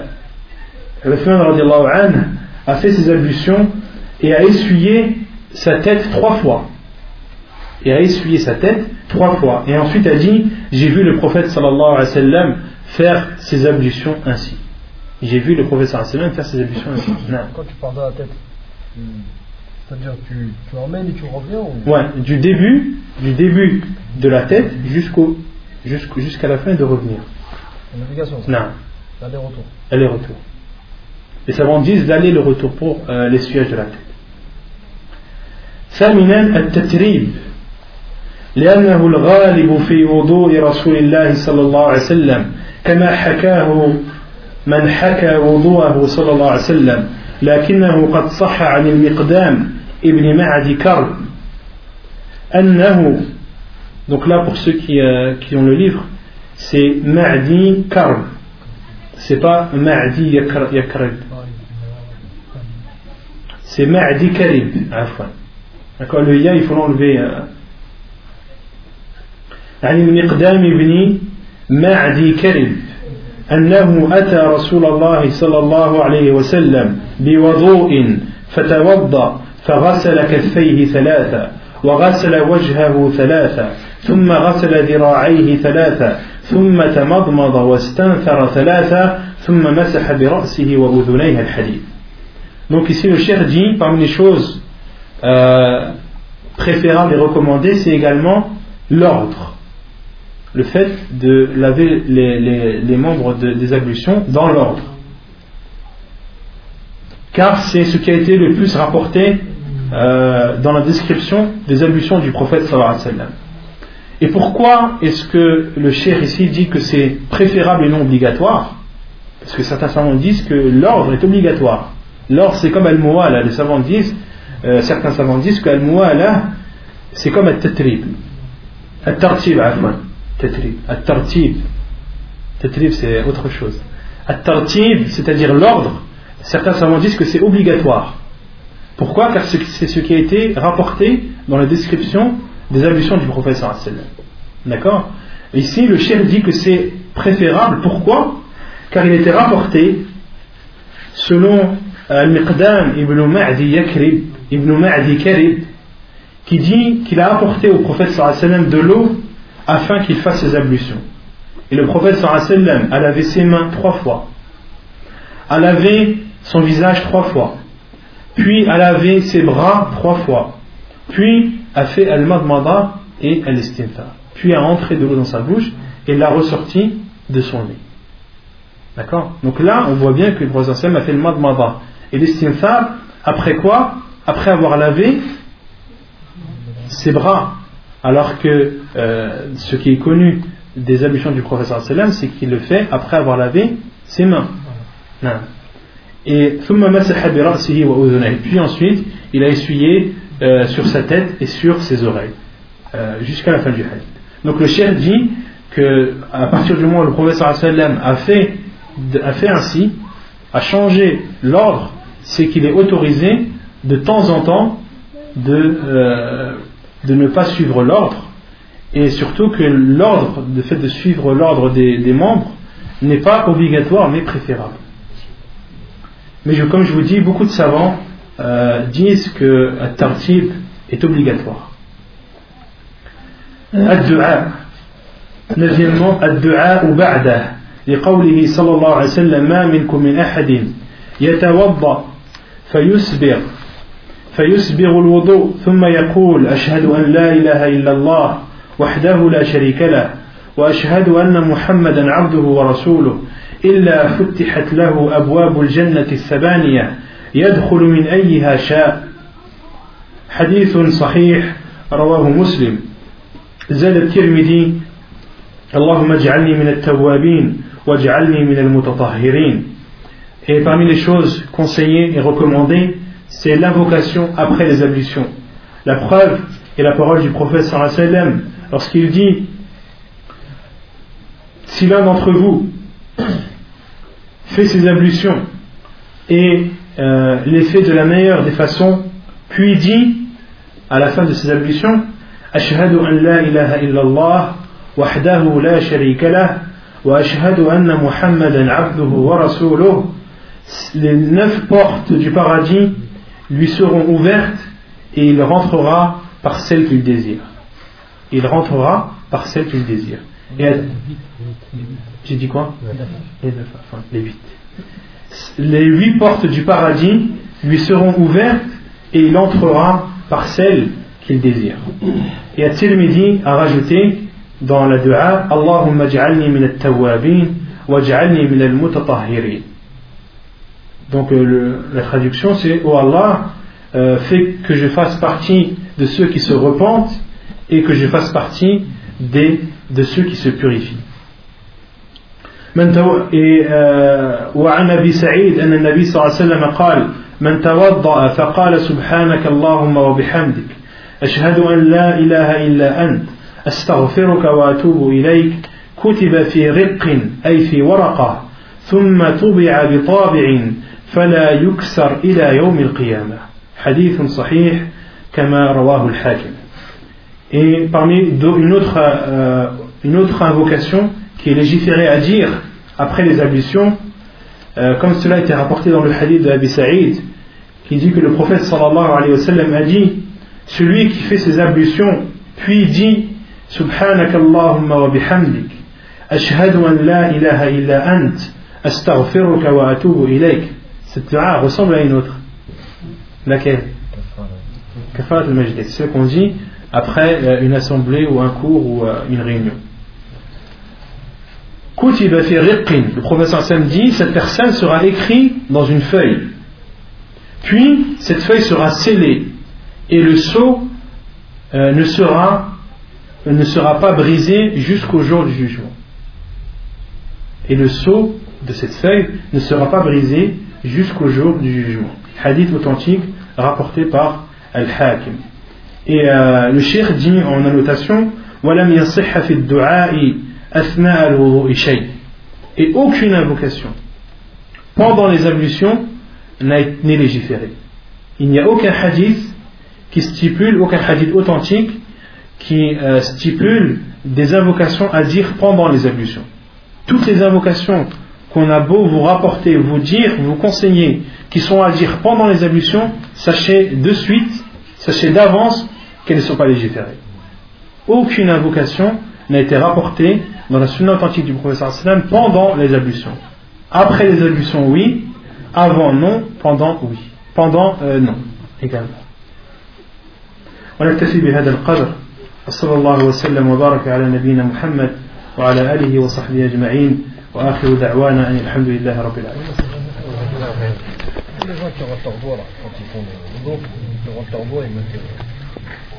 Uthman radhiyallahu anhu a fait ses ablutions et a essuyé sa tête trois fois et a essuyé sa tête trois fois et ensuite a dit: j'ai vu le prophète sallallahu alayhi wa sallam faire ses ablutions ainsi. J'ai vu le prophète sallallahu alayhi wa sallam faire ses ablutions ainsi. Non. Quand tu pars dans la tête, c'est-à-dire tu, tu emmènes et tu reviens ou... Ouais, du début, du début de la tête jusqu'au, jusqu'au, jusqu'à la fin de revenir. Une obligation, ça. Non. L'aller-retour. L'aller-retour. Les savants disent d'aller le retour pour euh, l'essuyage de la tête. Saminan al-tatrib. لأنه الغالب في وضوء رسول الله صلى الله عليه وسلم كما حكاه من حكى وضوءه صلى الله عليه وسلم لكنه قد صح عن المقدام ابن معدي كرب أنه. Donc là pour ceux qui, euh, qui ont le livre, c'est Ma'adi Karb, c'est pas Ma'adi Yakrib, c'est Ma'adi Karib. D'accord, le ya il faut l'enlever. euh, عن المقدام بن معدي كرب أنه أتى رسول الله صلى الله عليه وسلم بوضوء فتوضأ فغسل كفيه ثلاثة وغسل وجهه ثلاثة ثم غسل ذراعيه ثلاثة ثم تمضمض واستنثر ثلاثة ثم مسح برأسه وأذنيه الحديث. Donc ici le cheikh dit parmi les choses euh, préférables et recommandées, c'est également l'ordre, le fait de laver les, les, les membres de, des ablutions dans l'ordre, car c'est ce qui a été le plus rapporté euh, dans la description des ablutions du prophète sallallahu alayhi wa sallam. Et pourquoi est-ce que le cheikh ici dit que c'est préférable et non obligatoire? Parce que certains savants disent que l'ordre est obligatoire. L'ordre c'est comme al-muwala, les savants disent, euh, certains savants disent que al-muwala c'est comme al-tatrib, al-tartib afwan. Tatrib. At-tartib. Tatrib c'est autre chose. At-tartib, c'est-à-dire l'ordre, certains savants disent que c'est obligatoire. Pourquoi? Car c'est ce qui a été rapporté dans la description des ablutions du prophète sallallahu alayhi wa sallam. D'accord? Ici, le cheikh dit que c'est préférable. Pourquoi? Car il était rapporté selon Al-Mikdam ibn Ma'adi Karib, qui dit qu'il a apporté au prophète sallallahu alayhi wa sallam de l'eau afin qu'il fasse ses ablutions. Et le prophète sallallahu alayhi wa sallam a lavé ses mains trois fois, a lavé son visage trois fois, puis a lavé ses bras trois fois, puis a fait al-madmada et al-istinfar, puis a entré de l'eau dans sa bouche et l'a ressorti de son nez. D'accord? Donc là, on voit bien que le prophète sallallahu alayhi wa sallam a fait al-madmada et l'istinfar après quoi? Après avoir lavé ses bras. Alors que euh, ce qui est connu des ablutions du prophète sallallahu alayhi wa sallam, c'est qu'il le fait après avoir lavé ses mains. Non. Et puis ensuite il a essuyé euh, sur sa tête et sur ses oreilles euh, jusqu'à la fin du hadith. Donc le cheikh dit qu'à partir du moment où le prophète sallallahu alayhi wa sallam a fait, a fait ainsi, a changé l'ordre, c'est qu'il est autorisé de temps en temps de, euh, de ne pas suivre l'ordre, et surtout que l'ordre, le fait de suivre l'ordre des, des membres n'est pas obligatoire mais préférable. Mais je, comme je vous dis, beaucoup de savants euh, disent que At-Tartib est obligatoire. Ad-Du'a. Neuvièmement, Ad-Du'a ou Ba'dah. لقوله صلى الله عليه وسلم ما منكم من أحد يتوضأ فيسبغ فيسبغ الوضوء ثم يقول أشهد أن لا إله إلا الله وحده لا شريك له وأشهد أن محمدا عبده ورسوله إلا فتحت له أبواب الجنة الثمانية يدخل من أيها شاء حديث صحيح رواه مسلم زاد الترمذي اللهم اجعلني من التوابين واجعلني من المتطهرين. Et parmi les choses conseillées et recommandées, c'est l'invocation après les ablutions. La preuve est la parole du prophète sallallahu alayhi wa sallam lorsqu'il dit: si l'un d'entre vous fait ses ablutions et euh, les fait de la meilleure des façons, puis dit à la fin de ses ablutions: Ashhadu an la ilaha illallah wahdahu la sharika lah wa ashhadu anna Muhammadan abduhu wa rasuluh. Les neuf portes du paradis lui seront ouvertes et il rentrera par celle qu'il désire. Il rentrera par celle qu'il désire. Et à... J'ai dit quoi ? Les neuf, enfin les huit. Les huit portes du paradis lui seront ouvertes et il entrera par celles qu'il désire. Et At-Tirmidhi a rajouté dans la dua: Allahumma ja'alni min at-tawwabin wa ja'alni min al-mutatahhirin. Donc le, la traduction c'est: oh Allah, euh, fais que je fasse partie de ceux qui se repentent et que je fasse partie des, de ceux qui se purifient. من تو وعن أبي سعيد أن النبي صلى الله عليه وسلم قال: من توضأ فقال سبحانك اللهم وبحمدك أشهد أن لا إله إلا أنت أستغفرك وأتوب إليك كتب في رق أي في ورقة ثم طبع بطابع فلا يكسر إلى يوم القيامة حديث صحيح كما رواه الحاكم. Et parmi une autre euh, une autre invocation qui est légiféré à dire après les ablutions, euh, comme cela a été rapporté dans le hadith de Abi Saïd, qui dit que le prophète sallallahu alayhi wa sallam a dit: celui qui fait ses ablutions puis dit Subhanak Allahumma wa bihamdik Ashhadu an la ilaha illa ant astaghfiruka wa atubu ilayk. Cette dua ressemble à une autre. Laquelle? Kafarat al-Majlis. C'est ce qu'on dit après une assemblée ou un cours ou une réunion. Le professeur Sam dit: cette personne sera écrite dans une feuille, puis cette feuille sera scellée et le sceau euh, ne, sera, ne sera pas brisé jusqu'au jour du jugement. Et le sceau de cette feuille ne sera pas brisé jusqu'au jour du jugement. Hadith authentique rapporté par Al-Hakim. Et euh, le cheikh dit en annotation: Walam yasihha fi ad-du'a'i Asna al-wudu'i shay. Et aucune invocation pendant les ablutions n'est légiférée. il n'y a aucun hadith qui stipule, aucun hadith authentique qui euh, stipule des invocations à dire pendant les ablutions. Toutes les invocations qu'on a beau vous rapporter, vous dire, vous conseiller, qui sont à dire pendant les ablutions, sachez de suite, sachez d'avance qu'elles ne sont pas légiférées. Aucune invocation n'a été rapportée dans la sunna authentique du prophète sallallahu alayhi wa sallam pendant les ablutions. Après les ablutions, oui. Avant, non. Pendant, oui. Pendant, euh, non. Également. ونكتفي بهذا القدر وصلى الله وسلم وبارك على نبينا محمد وعلى آله وصحبه أجمعين وآخر دعوانا أن الحمد لله رب العالمين.